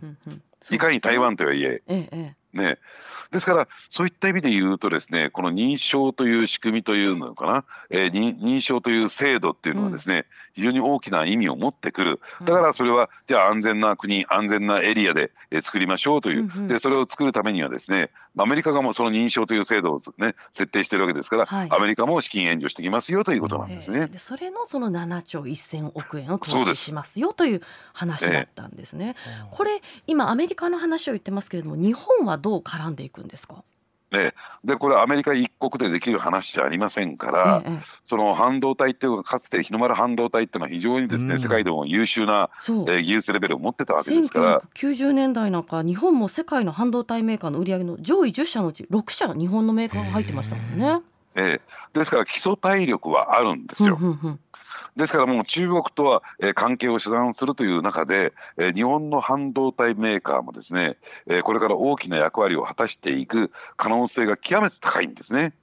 いかに台湾とはいえ、ええね、ですからそういった意味で言うとですねこの認証という仕組みというのかな、えー、認証という制度っていうのはですね、うん、非常に大きな意味を持ってくる。だからそれはじゃあ安全な国安全なエリアで、えー、作りましょうという、うんうん、でそれを作るためにはですねアメリカがもうその認証という制度を、ね、設定しているわけですから、はい、アメリカも資金援助してきますよということなんですね、えー、でそれのそのななちょうせんおくえんを投資しますよという話だったんですね、えー、これ今アメリカの話を言ってますけれども日本はどう絡んでいくんですか。で, でこれアメリカ一国でできる話じゃありませんから、ええ、その半導体っていうか、かつて日の丸半導体っていうのは非常にですね、うん、世界でも優秀な、えー、技術レベルを持ってたわけですから、せんきゅうひゃくきゅうじゅうねんだいなんか日本も世界の半導体メーカーの売り上げの上位じゅっしゃのうちろくしゃ日本のメーカーが入ってましたもんね、えーえー、ですから基礎体力はあるんですよ、うんうんうん、ですからもう中国とは関係を遮断するという中で、日本の半導体メーカーもですね、これから大きな役割を果たしていく可能性が極めて高いんですね。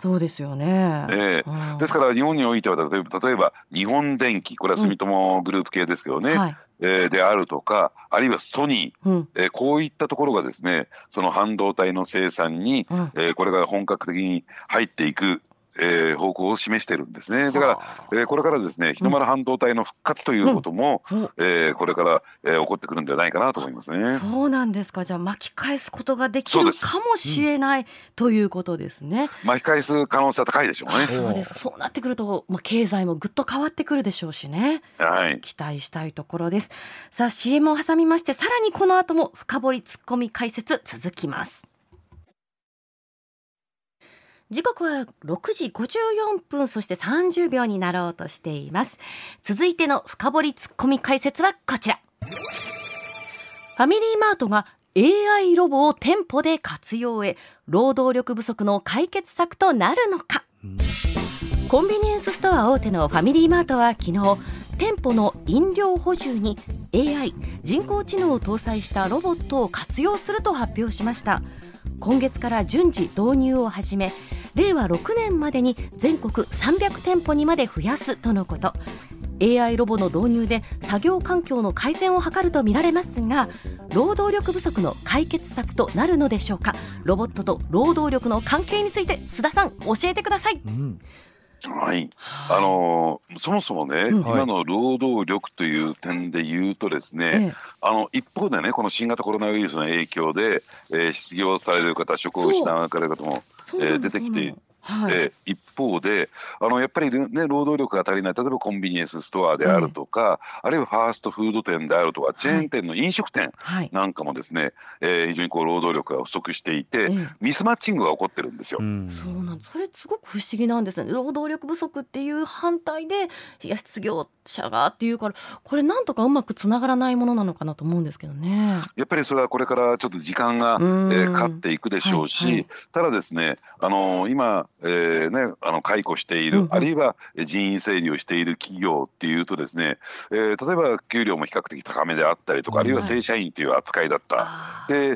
そうですよね、えーうん、ですから日本においては例えば、例えば日本電機、これは住友グループ系ですけどね、うんはいえー、であるとか、あるいはソニー、うんえー、こういったところがですね、その半導体の生産に、うんえー、これから本格的に入っていくえー、方向を示しているんですね。だから、えー、これからですね、日の丸半導体の復活ということも、うんうんえー、これから、えー、起こってくるんじゃないかなと思いますね。そうなんですか。じゃあ巻き返すことができるかもしれない、うん、ということですね。巻き返す可能性は高いでしょうね。そうです。そうなってくると、まあ、経済もぐっと変わってくるでしょうしね、はい、期待したいところです。さあ シーエム を挟みまして、さらにこの後も深掘りツッコミ解説続きます。時刻はろくじごじゅうよんぷん、そしてさんじゅうびょうになろうとしています。続いての深掘りツッコミ解説はこちら。ファミリーマートが エーアイ ロボを店舗で活用へ、労働力不足の解決策となるのか。コンビニエンスストア大手のファミリーマートは昨日、店舗の飲料補充に エーアイ 人工知能を搭載したロボットを活用すると発表しました。今月から順次導入を始め、令和ろくねんまでに全国さんびゃくてんぽにまで増やすとのこと。 エーアイ ロボの導入で作業環境の改善を図ると見られますが、労働力不足の解決策となるのでしょうか。ロボットと労働力の関係について須田さん、教えてください、うんはい、あのー、そもそもね、うん、今の労働力という点で言うとですね、はい、あの一方でね、この新型コロナウイルスの影響で、えー、失業される方、職を失われる方も、えー、出てきて、はいえー、一方であのやっぱり、ね、労働力が足りない、例えばコンビニエンスストアであるとか、うん、あるいはファーストフード店であるとか、チェーン店の飲食店なんかもですね、はいえー、非常にこう労働力が不足していて、うん、ミスマッチングが起こってるんですよ、うん、そうなんです。それすごく不思議なんですね。労働力不足っていう反対で失業者がっていうから、これなんとかうまくつながらないものなのかなと思うんですけどね。やっぱりそれはこれからちょっと時間が、えー、かかっていくでしょうし、はいはい、ただですね、あのー、今えーね、あの解雇している、うんうん、あるいは人員整理をしている企業っていうとですね、えー、例えば給料も比較的高めであったりとか、あるいは正社員という扱いだった、うん、で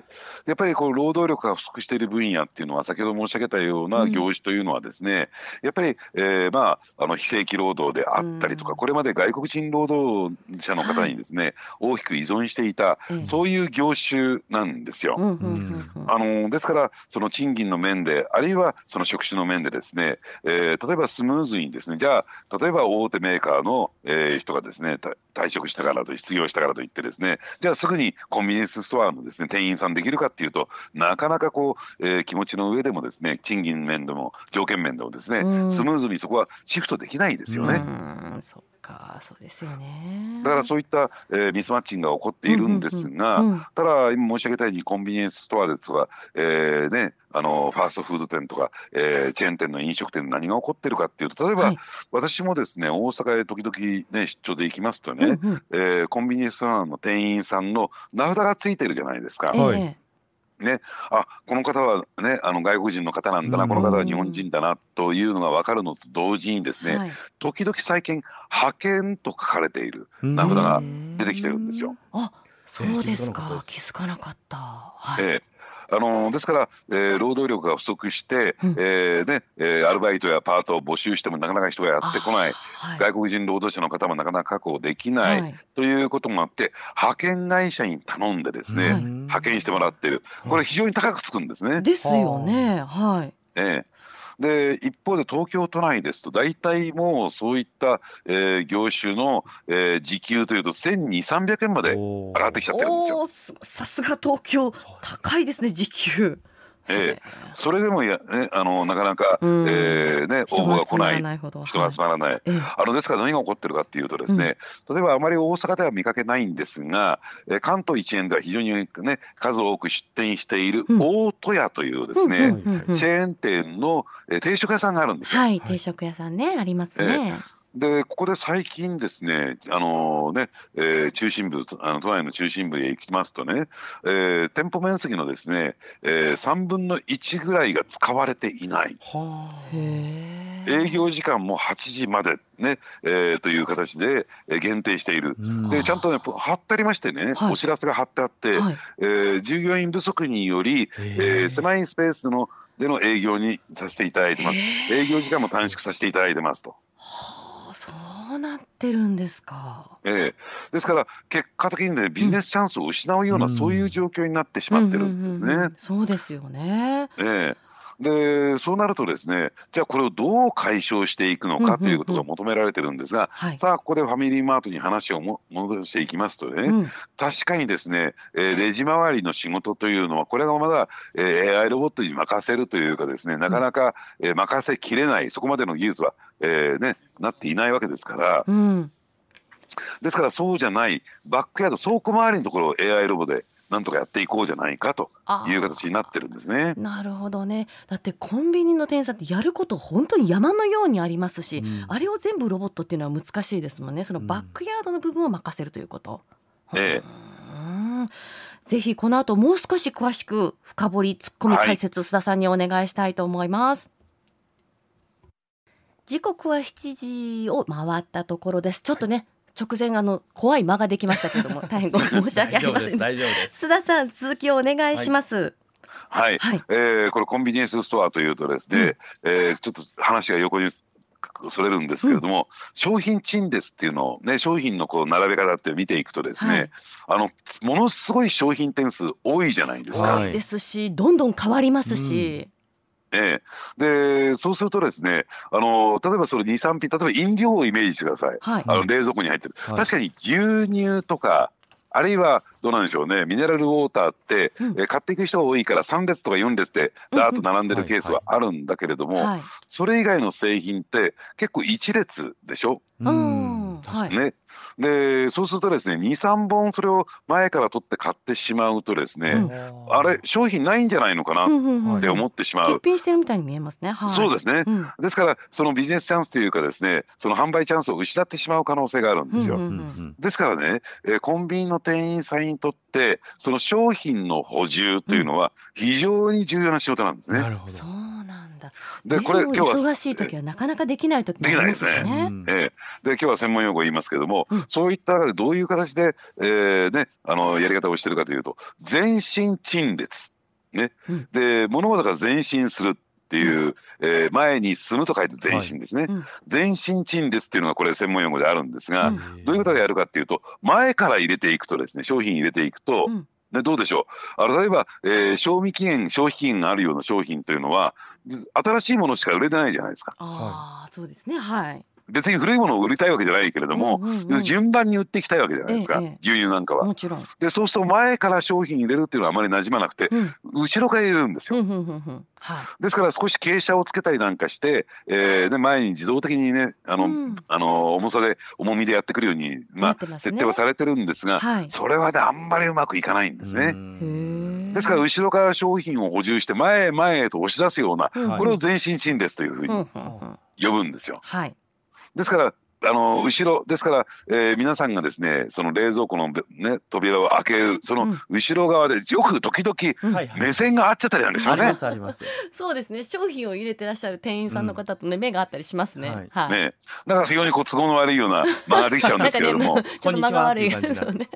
やっぱりこう労働力が不足している分野っていうのは、先ほど申し上げたような業種というのはですね、うん、やっぱり、えーまあ、あの非正規労働であったりとか、うん、これまで外国人労働者の方にですね、はい、大きく依存していた、うん、そういう業種なんですよ、うんうんうんうん、あのですからその賃金の面で、あるいはその職種の面で面でですね、えー、例えばスムーズにですね、じゃあ例えば大手メーカーの、えー、人がですね退職したからと失業したからといってですね、じゃあすぐにコンビニエンスストアのですね店員さんできるかっていうと、なかなかこう、えー、気持ちの上でもですね、賃金面でも条件面でもですね、スムーズにそこはシフトできないですよね。うん、そうか、そうですよね。だからそういった、えー、ミスマッチングが起こっているんですが、うんうんうん、ただ今申し上げたようにコンビニエンスストアですとか、えー、ねあのファーストフード店とか、えー、チェーン店の飲食店で何が起こってるかっていうと、例えば、はい、私もですね大阪へ時々、ね、出張で行きますとね、うんうんえー、コンビニエンスストアの店員さんの名札がついてるじゃないですか、はいね、あこの方は、ね、あの外国人の方なんだな、この方は日本人だなというのが分かるのと同時にですね、はい、時々最近派遣と書かれている名札が出てきてるんですよ。あ、そうですか、気づかなかった、はいえーあのですから、えー、労働力が不足して、うんえーねえー、アルバイトやパートを募集してもなかなか人がやってこない、はい、外国人労働者の方もなかなか確保できない、はい、ということもあって、派遣会社に頼んでですね、はい、派遣してもらっている。これ非常に高くつくんですね、はい、ですよね、はいえー、で一方で東京都内ですと、大体もうそういった、えー、業種の、えー、時給というとせんにひゃく、さんびゃくえんまで上がってきちゃってるんですよ。おー、さすが東京、高いですね時給、ええ、それでもいや、ね、あのなかなか、えーね、応募が来ない、人が集まらない。あのですから何が起こってるかっていうとですね、うん、例えばあまり大阪では見かけないんですが、え関東一円では非常に、ね、数多く出店している大戸屋というですねチェーン店の、えー、定食屋さんがあるんですよ。はい、定食屋さんね、ありますね。でここで最近ですね、あのね、えー、中心部、あの都内の中心部へ行きますとね、えー、店舗面積のですね、えー、さんぶんのいちぐらいが使われていない。はあ、へー。営業時間もはちじまでね、えー、という形で限定している。うん、でちゃんとね貼ってありましてね、はい、お知らせが貼ってあって、はい、えー、従業員不足により、えー、狭いスペースのでの営業にさせていただいてます。営業時間も短縮させていただいてますと。はあ、そうなってるんですか。ええ、ですから結果的に、ね、ビジネスチャンスを失うような、うん、そういう状況になってしまってるんですね。そうですよね。ええ、でそうなるとですね、じゃあこれをどう解消していくのかということが求められてるんですが、さあここでファミリーマートに話をも戻していきますとね、うん、確かにですね、えー、レジ周りの仕事というのはこれがまだ、えー、エーアイ ロボットに任せるというかですね、なかなか、えー、任せきれない、そこまでの技術は、えーね、なっていないわけですから、うん、ですからそうじゃないバックヤード、倉庫周りのところを エーアイ ロボでなんとかやっていこうじゃないかという形になってるんですね。なるほどね。だってコンビニの店員さんってやること本当に山のようにありますし、うん、あれを全部ロボットっていうのは難しいですもんね。そのバックヤードの部分を任せるということ、うん、ええ、ぜひこの後もう少し詳しく深掘りツッコミ解説、はい、須田さんにお願いしたいと思います。時刻はしちじを回ったところです。ちょっとね、はい、直前あの怖い間ができましたけれども大変ご申し訳ありません。須田さん、続きをお願いします。はいはい、はい、えー、これコンビニエンスストアというとですね、うん、えー、ちょっと話が横にそれるんですけれども、うん、商品陳列っていうのを、ね、商品のこう並べ方って見ていくとですね、はい、あのものすごい商品点数多いじゃないですか。多いですし、どんどん変わりますし、うん、ええ、でそうするとですね、あの例えばそれ に,さん 品、例えば飲料をイメージしてください、はい、あの冷蔵庫に入ってる、はい、確かに牛乳とか、あるいはどうなんでしょうね、ミネラルウォーターって、うん、え買っていく人が多いからさんれつとかよんれつでダーッと並んでるケースはあるんだけれども、それ以外の製品って結構いちれつでしょ。うん、確かにね。でそうするとですね、 にさんぼんそれを前から取って買ってしまうとですね、うん、あれ商品ないんじゃないのかなって思ってしまう、欠品してるみたいに見えますね。はい、そうですね、うん、ですからそのビジネスチャンスというかですね、その販売チャンスを失ってしまう可能性があるんですよ。ですからね、えー、コンビニの店員さんにとってその商品の補充というのは非常に重要な仕事なんですね。うん、なるほど、そうなんだ。でこれ今日は忙しい時はなかなかできない時もありますね。できないですね。うん、えー、で今日は専門用語を言いますけども、うん、そういった中でどういう形で、えーね、あのやり方をしているかというと、前進陳列、ね、うん、で物事が前進するっていう、えー、前に進むと書いて前進ですね、はい、うん、前進陳列っていうのがこれ専門用語であるんですが、うん、どういうことをやるかっていうと、前から入れていくとですね、商品入れていくと、うん、ね、どうでしょう、あの例えば、えー、賞味期限、消費期限があるような商品というのは新しいものしか売れてないじゃないですか。あ、そうですね、はい、別に古いものを売りたいわけじゃないけれども、順番に売っていきたいわけじゃないですか、ええ、牛乳なんかは。もちろん。でそうすると前から商品入れるっていうのはあまり馴染まなくて、うん、後ろから入れるんですよ。ですから少し傾斜をつけたりなんかして、えー、で前に自動的にね、あの、うん、あの重さで重みでやってくるように、まあ、設定はされてるんですが、はい、それはねあんまりうまくいかないんですね。ですから後ろから商品を補充して前へ前へと押し出すような、うん、これを前進陳列というふうに呼ぶんですよ。はい、ですからあの後ろですから、えー、皆さんがですね、その冷蔵庫の、ね、扉を開けるその後ろ側でよく時々目線が合っちゃったりなんかしません？そうですね、商品を入れてらっしゃる店員さんの方とね、目が合ったりしますね。だから非常にこう都合の悪いような間ができちゃうんですけれども、こんにちはっていう感じだね。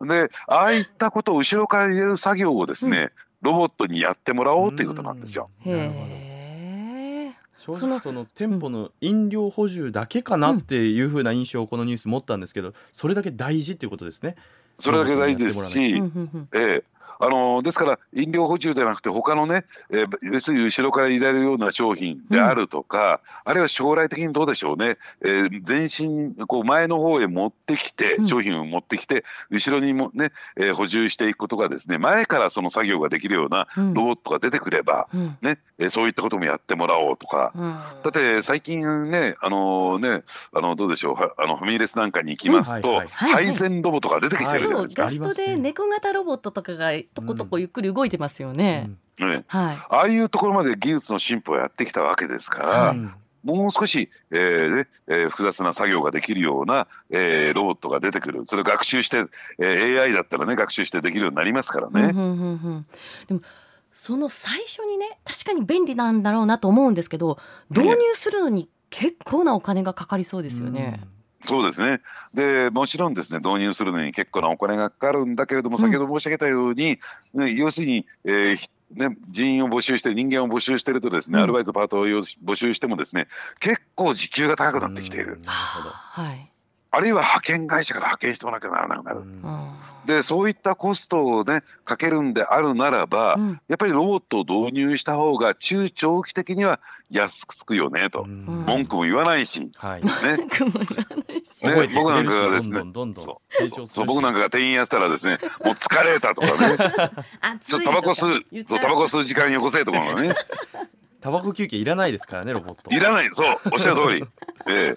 でああいったことを後ろから入れる作業をですね、ロボットにやってもらおうということなんですよ。なるほど。その、その店舗の飲料補充だけかなっていうふうな印象をこのニュース持ったんですけど、それだけ大事っていうことですね。それだけ大事ですし、ええ、あのですから飲料補充ではなくて他のね、えー、要するに後ろから入れるような商品であるとか、うん、あるいは将来的にどうでしょうね、えー、前進こう前の方へ持ってきて商品を持ってきて、うん、後ろにも、ねえー、補充していくことがですね、前からその作業ができるようなロボットが出てくれば、うんねえー、そういったこともやってもらおうとか、うん、だって最近ね、あのー、ねあのどうでしょう、あのファミレスなんかに行きますと、うんはいはい、配膳ロボットが出てきてるじゃないですか、はい、そう、ガストで猫型ロボットとかがとことこゆっくり動いてますよね、うんねはい、ああいうところまで技術の進歩をやってきたわけですから、はい、もう少し、えーねえー、複雑な作業ができるような、えー、ロボットが出てくる。それを学習して、えー、エーアイ だったらね学習してできるようになりますからね、うんうんうんうん、でもその最初にね確かに便利なんだろうなと思うんですけど、導入するのに結構なお金がかかりそうですよね、うんそうですね。でもちろんですね導入するのに結構なお金がかかるんだけれども、先ほど申し上げたように、うんね、要するに、えーね、人員を募集して人間を募集してるとですね、うん、アルバイトパートを募集してもですね結構時給が高くなってきている、うん、なるほど、はい、あるいは派遣会社から派遣してもらわなきゃならなくなる、うん、でそういったコストを、ね、かけるんであるならば、うん、やっぱりロボットを導入した方が中長期的には安くつくよねと、うん、文句も言わないし、はいね、文句も言わないね、僕なんかがですね、僕なんかが店員やってたらですね、もう疲れたとかね、ちょっとタバコ吸う、そうタバコ吸う時間よこせとかね、タバコ休憩いらないですからねロボット。いらない、そうおっしゃる通り。ええ、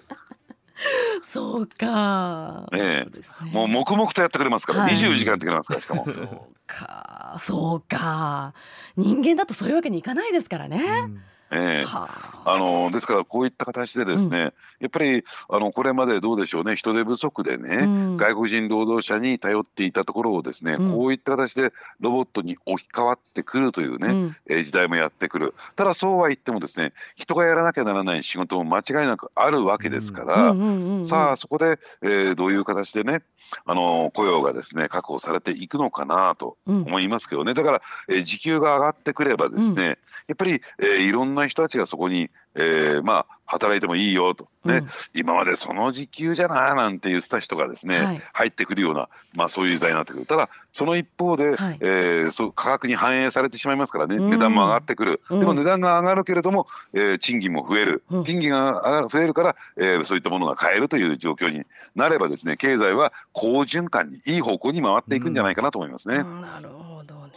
そうか、ええそうですね、もう黙々とやってくれますから、はい、にじゅうよじかんやってくれますからしかも。そうか、そうか、人間だとそういうわけにいかないですからね。うんえー、あのですからこういった形でですね、うん、やっぱりあのこれまでどうでしょうね、人手不足でね、うん、外国人労働者に頼っていたところをですね、うん、こういった形でロボットに置き換わってくるというね、うんえー、時代もやってくる。ただそうは言ってもですね、人がやらなきゃならない仕事も間違いなくあるわけですから、うんうんうんうん、さあそこで、えー、どういう形でね、あの雇用がですね確保されていくのかなと思いますけどね、うん、だから、えー、時給が上がってくればですね、うん、やっぱり、えー、いろんな人たちがそこに、えーまあ、働いてもいいよと、ねうん、今までその時給じゃななんて言ってた人がですね、はい、入ってくるような、まあ、そういう時代になってくる。ただその一方で、はいえー、そう価格に反映されてしまいますからね、うん、値段も上がってくる。でも値段が上がるけれども、えー、賃金も増える、うん、賃金が上がる増えるから、えー、そういったものが買えるという状況になればですね、経済は好循環にいい方向に回っていくんじゃないかなと思いますね、うん、なるほどね。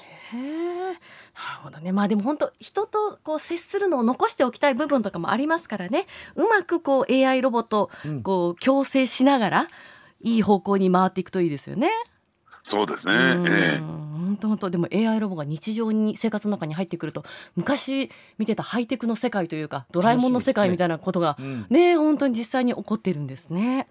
なるほどね。まあでも本当人とこう接するのを残しておきたい部分とかもありますからね、うまくこう エーアイ ロボットを共生しながらいい方向に回っていくといいですよね。そうですね、うん、えー、本当本当。でも エーアイ ロボが日常に生活の中に入ってくると、昔見てたハイテクの世界というかドラえもんの世界みたいなことが ね, ね、うん、本当に実際に起こってるんですね。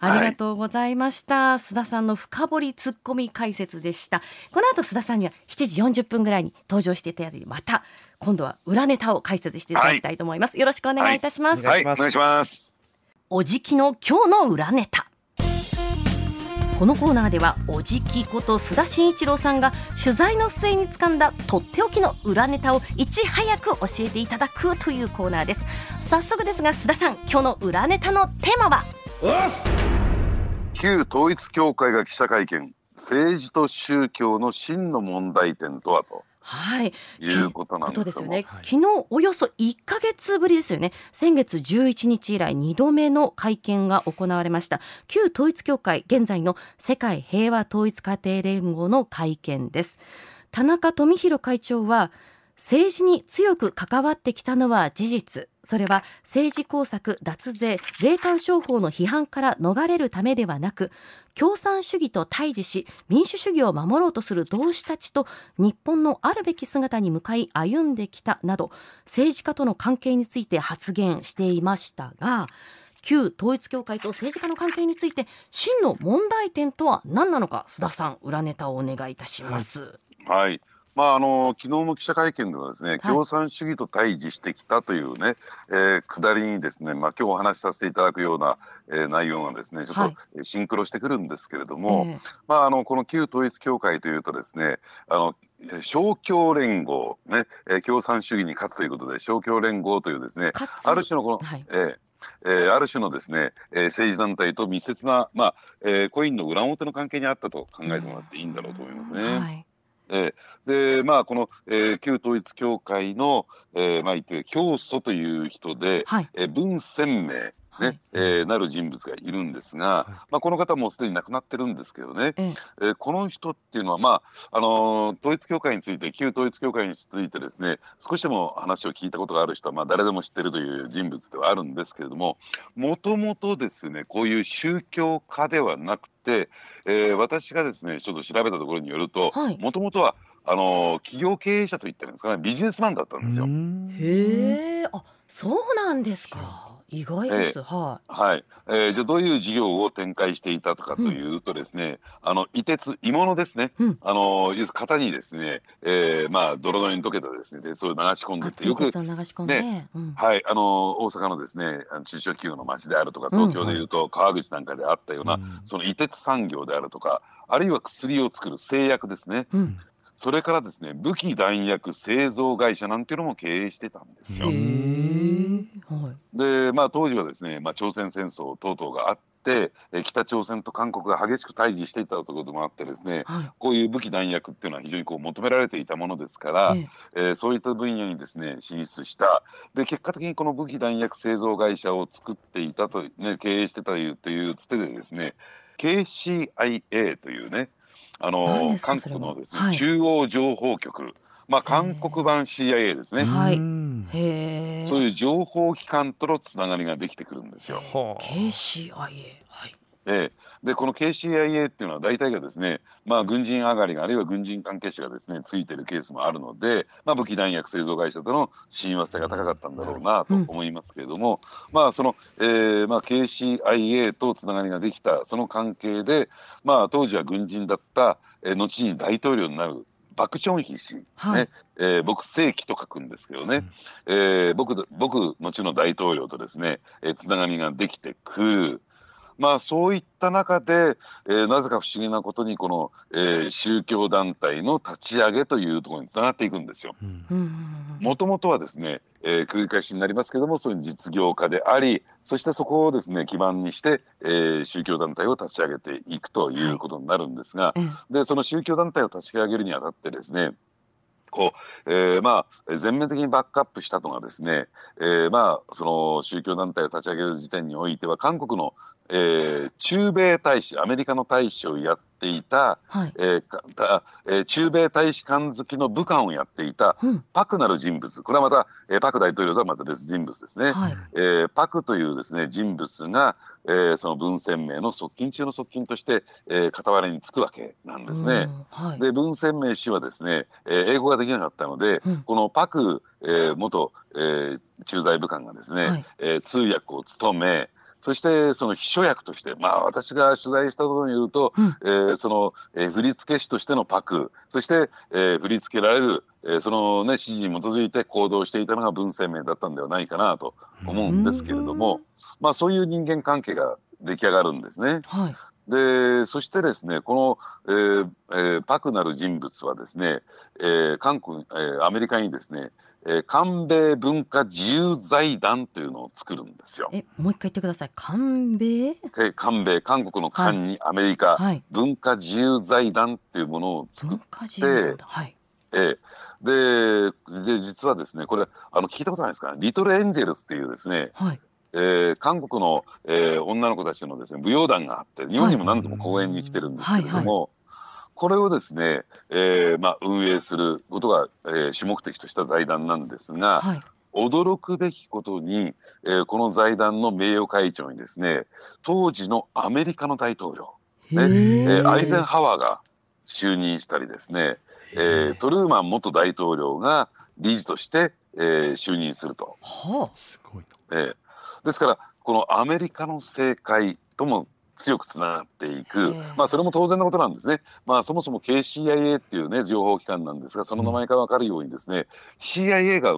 ありがとうございました、はい、須田さんの深掘りツッコミ解説でした。この後須田さんにはしちじよんじゅっぷんぐらいに登場していただいて、また今度は裏ネタを解説していただきたいと思います、はい、よろしくお願いいたします。はい、お願いします。おじきの今日の裏ネタ。このコーナーではおじきこと須田慎一郎さんが取材の末に掴んだとっておきの裏ネタをいち早く教えていただくというコーナーです。早速ですが須田さん、今日の裏ネタのテーマは？旧統一教会が記者会見、政治と宗教の真の問題点とはと、はい、いうことなんですよね。はい、昨日およそいっかげつぶりですよね。先月じゅういちにち以来にどめの会見が行われました。旧統一教会、現在の世界平和統一家庭連合の会見です。田中富広会長は、政治に強く関わってきたのは事実。それは政治工作、脱税、霊感商法の批判から逃れるためではなく、共産主義と対峙し民主主義を守ろうとする同志たちと日本のあるべき姿に向かい歩んできたなど、政治家との関係について発言していましたが、旧統一教会と政治家の関係について真の問題点とは何なのか、須田さん裏ネタをお願いいたします。はい、まあ、あの昨日の記者会見ではですね、はい、共産主義と対峙してきたというね、えー、下りにですね、まあ、今日お話しさせていただくような、えー、内容がですねちょっとシンクロしてくるんですけれども、はい、まあ、あのこの旧統一教会というとですね、あの勝共連合、ね、共産主義に勝つということで勝共連合というですね、ある種のこの、はい、えーえー、ある種のですね、えー、政治団体と密接な、まあえー、コインの裏表の関係にあったと考えてもらっていいんだろうと思いますね。はい、えー、でまあこの、えー、旧統一教会の、えーまあ、言って教祖という人で、はいえー、文鮮明ねはいえー、なる人物がいるんですが、はいまあ、この方もすでに亡くなってるんですけどね、ええ、この人っていうのは、まああのー、統一教会について旧統一教会についてですね少しでも話を聞いたことがある人は、まあ、誰でも知ってるという人物ではあるんですけれども、もともとですねこういう宗教家ではなくて、えー、私がですねちょっと調べたところによると、もともとはあのー、企業経営者といったんですかね、ビジネスマンだったんですよ。へー、あ、そうなんですか。意外です、えー、はい、はいえー、じゃあどういう事業を展開していたとかというとですね、うん、あのいてつ鋳物ですね、うん、あの型にですね、えー、まあ泥のように溶けたですね鉄を流し込んでってよく熱い鉄を流し込んで、ねうん、はいあの大阪のですね中小企業の町であるとか東京でいうと川口なんかであったような、うん、そのいてつ産業であるとか、あるいは薬を作る製薬ですね、うん、それからですね武器弾薬製造会社なんていうのも経営してたんですよ。へー、はい、でまあ当時はですね、まあ、朝鮮戦争等々があって北朝鮮と韓国が激しく対峙していたところでもあってですね、はい、こういう武器弾薬っていうのは非常にこう求められていたものですから、えええー、そういった分野にですね進出した。で結果的にこの武器弾薬製造会社を作っていたと、ね、経営してたというというつてでですね ケーシーアイエー というねあの韓国のですね、はい、中央情報局、まあ、韓国版 シーアイエー ですね、はい、へそういう情報機関とのつながりができてくるんですよ。 ケーシーアイエー、はい、でこの ケーシーアイエー っていうのは大体がですね、まあ、軍人上がりがあるいは軍人関係者がですねついてるケースもあるので、まあ、武器弾薬製造会社との親和性が高かったんだろうなと思いますけれども、うん、まあその、えーまあ、ケーシーアイエー とつながりができたその関係で、まあ、当時は軍人だった、えー、後に大統領になるパク・チョンヒ氏、ねはいえー、僕正規と書くんですけどね、うんえー、僕, 僕後の大統領とですね、えー、つながりができてくる。まあ、そういった中で、えー、なぜか不思議なことにこの、えー、宗教団体の立ち上げというところにつながっていくんですよ。もともとはですね、えー、繰り返しになりますけどもそういう実業家であり、そしてそこをですね基盤にして、えー、宗教団体を立ち上げていくということになるんですが、はい、でその宗教団体を立ち上げるにあたってですねこうえーまあ、全面的にバックアップしたのがですね、えーまあ、その宗教団体を立ち上げる時点においては韓国の、えー、駐米大使アメリカの大使をやっていた、はいえーたえー、駐米大使館付きの武官をやっていた、うん、パクなる人物、これはまた、えー、パク大統領とはまた別人物ですね、はいえー、パクというですね人物が、えー、その文鮮明の側近中の側近として、えー、傍らにつくわけなんですね、はい、で文鮮明氏はですね、えー、英語ができなかったので、うん、このパク、えー、元、えー、駐在武官がですね、はいえー、通訳を務め、そしてその秘書役として、まあ、私が取材したことによると、うんえー、その、えー、振付師としてのパク、そして、えー、振り付けられる、えー、その、ね、指示に基づいて行動していたのが文鮮明だったんではないかなと思うんですけれども、まあ、そういう人間関係が出来上がるんですね、はい、でそしてですねこの、えーえー、パクなる人物はですね、えー韓国えー、アメリカにですねえー、韓米文化自由財団というのを作るんですよ。えもう一回言ってください。韓米、韓米韓国の韓にアメリカ、はいはい、文化自由財団っていうものを作って、文化自由財団、はいえー、で, で実はですねこれあの聞いたことないですか、リトルエンジェルスっていうですね、はいえー、韓国の、えー、女の子たちのですね舞踊団があって日本にも何度も公演に来てるんですけれども、はいはいはい、これをですね、えーまあ、運営することが、えー、主目的とした財団なんですが、はい、驚くべきことに、えー、この財団の名誉会長にですね当時のアメリカの大統領、ねえー、アイゼンハワーが就任したりですね、えー、トルーマン元大統領が理事として、えー、就任すると、はあすごいなえー、ですからこのアメリカの政界とも強くつながっていく、まあ、それも当然のことなんですね、まあ、そもそも ケーシーアイエー っていうね情報機関なんですがその名前から分かるようにですね シーアイエー が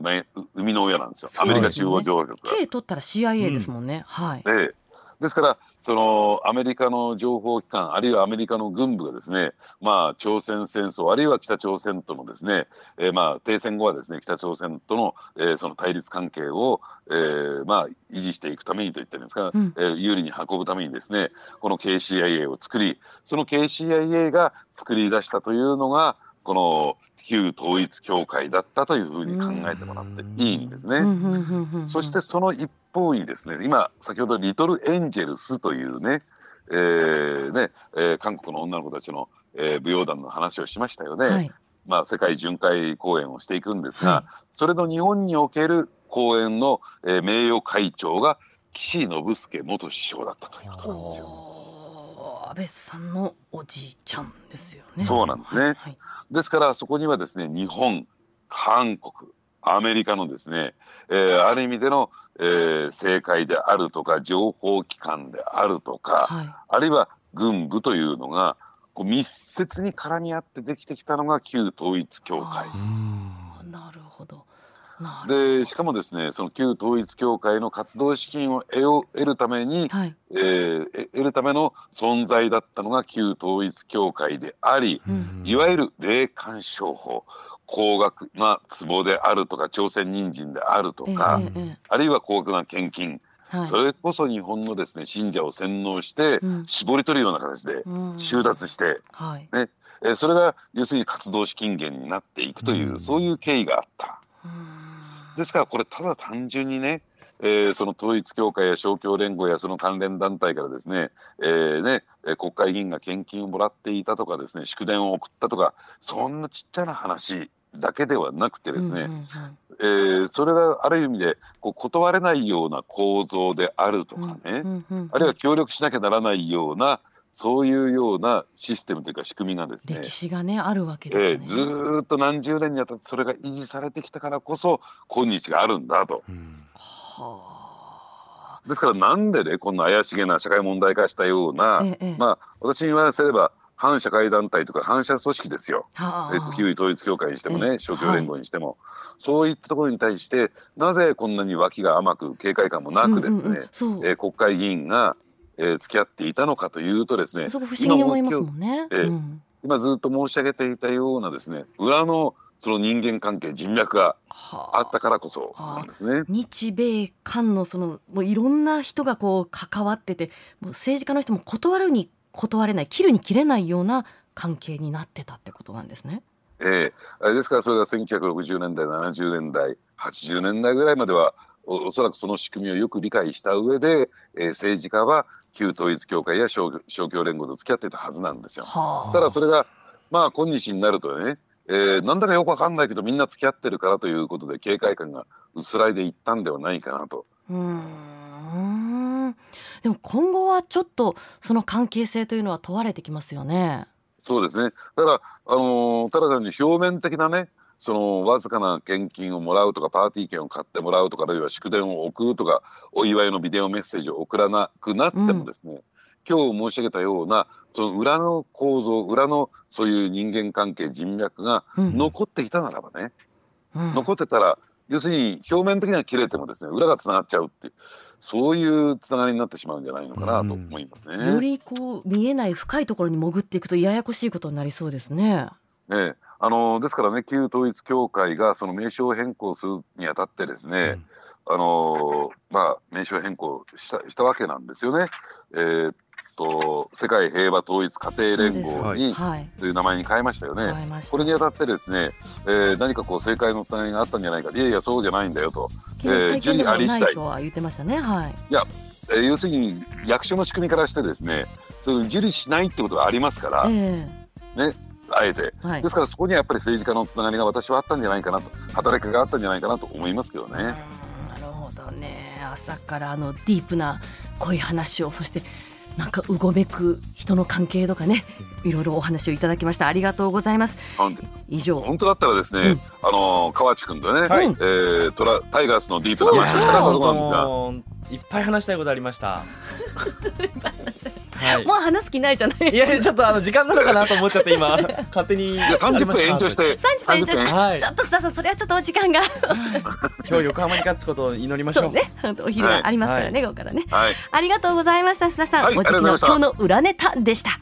生みの親なんですよ。そうですね、アメリカ中央情報局が K 取ったら シーアイエー ですもんね、うんはいえー、ですからそのアメリカの情報機関あるいはアメリカの軍部がですね、まあ、朝鮮戦争あるいは北朝鮮とのですね、えー、まあ停戦後はですね北朝鮮との、えー、その対立関係を、えー、まあ維持していくためにといったんですが、うんえー、有利に運ぶためにですねこの ケーシーアイエー を作り、その ケーシーアイエー が作り出したというのが、この旧統一教会だったというふうに考えてもらっていいんですね。そしてその一方にですね、今先ほどリトルエンジェルスというね、えーねえー、韓国の女の子たちの、えー、舞踊団の話をしましたよね、はい。まあ、世界巡回公演をしていくんですが、はい、それの日本における公演の、えー、名誉会長が岸信介元首相だったということなんですよ。安倍さんのおじいちゃんですよね。そうなんですね、はいはい。ですからそこにはですね、日本、韓国、アメリカのですね、えー、ある意味での、えー、政界であるとか情報機関であるとか、はい、あるいは軍部というのがこう密接に絡み合ってできてきたのが旧統一教会。あ、なるほど。でしかもですね、その旧統一教会の活動資金を得るために、はい、えー、得るための存在だったのが旧統一教会であり、うん、いわゆる霊感商法、高額な壺であるとか朝鮮人参であるとか、えーえー、あるいは高額な献金、はい、それこそ日本のですね、信者を洗脳して、うん、絞り取るような形で収奪して、うん、はい、ね、えー、それが要するに活動資金源になっていくという、うん、そういう経緯があった。うん、ですからこれただ単純にね、えー、その統一教会や勝共連合やその関連団体からですね、えー、ね、国会議員が献金をもらっていたとかですね、祝電を送ったとか、そんなちっちゃな話だけではなくてですね、うんうんうん、えー、それがある意味でこう断れないような構造であるとかね、うんうんうん、あるいは協力しなきゃならないようなそういうようなシステムというか仕組みがですね、歴史がねあるわけですね、えー、ずっと何十年にわたってそれが維持されてきたからこそ今日があるんだと、うん、はですからなんでねこんな怪しげな社会問題化したような、ええ、まあ私に言わせれば反社会団体とか反社組織ですよ、えっと、旧統一教会にしてもね、勝共連合にしても、はい、そういったところに対してなぜこんなに脇が甘く警戒感もなくですね、うんうんうん、えー、国会議員がえー、付き合っていたのかというとですね、すごく不思議に思いますもんね。今、えーうん、今ずっと申し上げていたようなですね、裏のその人間関係人脈があったからこそなんですね。はあ、日米韓のそのもういろんな人がこう関わってて、もう政治家の人も断るに断れない、切るに切れないような関係になってたってことなんですね。えー、ですからそれがせんきゅうひゃくろくじゅうねんだい、ななじゅうねんだい、はちじゅうねんだいぐらいまでは お, おそらくその仕組みをよく理解した上で、えー、政治家は旧統一教会や勝共連合と付き合っていたはずなんですよ。ただそれがまあ今日になるとね、えー、なんだかよくわかんないけどみんな付き合ってるからということで警戒感が薄らいでいったんではないかなと。うーん、でも今後はちょっとその関係性というのは問われてきますよね。そうですね。ただ、あのー、ただ単に表面的なね、そのわずかな献金をもらうとかパーティー券を買ってもらうとか、あるいは祝電を送るとかお祝いのビデオメッセージを送らなくなってもですね、うん、今日申し上げたようなその裏の構造、裏のそういう人間関係人脈が残っていたならばね、うん、残ってたら要するに表面的には切れてもですね、裏がつながっちゃうっていう、そういうつながりになってしまうんじゃないのかなと思いますね、うん、よりこう見えない深いところに潜っていくとややこしいことになりそうですね。ねえ、あのですからね、旧統一教会がその名称変更するにあたってですね、うん、あのまあ、名称変更し た, したわけなんですよね、えー、っと世界平和統一家庭連合に、はい、という名前に変えましたよね。これにあたってですね、えー、何かこう政界のつながりがあったんじゃないか、いやいやそうじゃないんだよと、えー、受理ありしたいとは言ってましたね、はい、いや要するに役所の仕組みからしてですね、その受理しないってことがありますから、えー、ね、あえて、はい、ですからそこにはやっぱり政治家のつながりが私はあったんじゃないかなと、働きがあったんじゃないかなと思いますけどね。なるほどね。朝からあのディープな濃い話を、そしてなんかうごめく人の関係とかね、いろいろお話をいただきました。ありがとうございます。以上、本当だったらですね、うん、あの川地君とね、はい、えー、トラタイガースのディープな話をしたことなんですが、いっぱい話したいことありましたいっぱい話したい、はい、もう話す気ないじゃない。いやちょっとあの時間なのかなと思っちゃって今勝手にさんじゅっぷん延長して、さんじゅっぷん延長して、はい、ちょっと須田さんそれはちょっとお時間が今日横浜に勝つことを祈りましょう。そうね、お昼がありますからね、はい、午後からね、はい、ありがとうございました須田さん、はい、お時間の今日の裏ネタでした。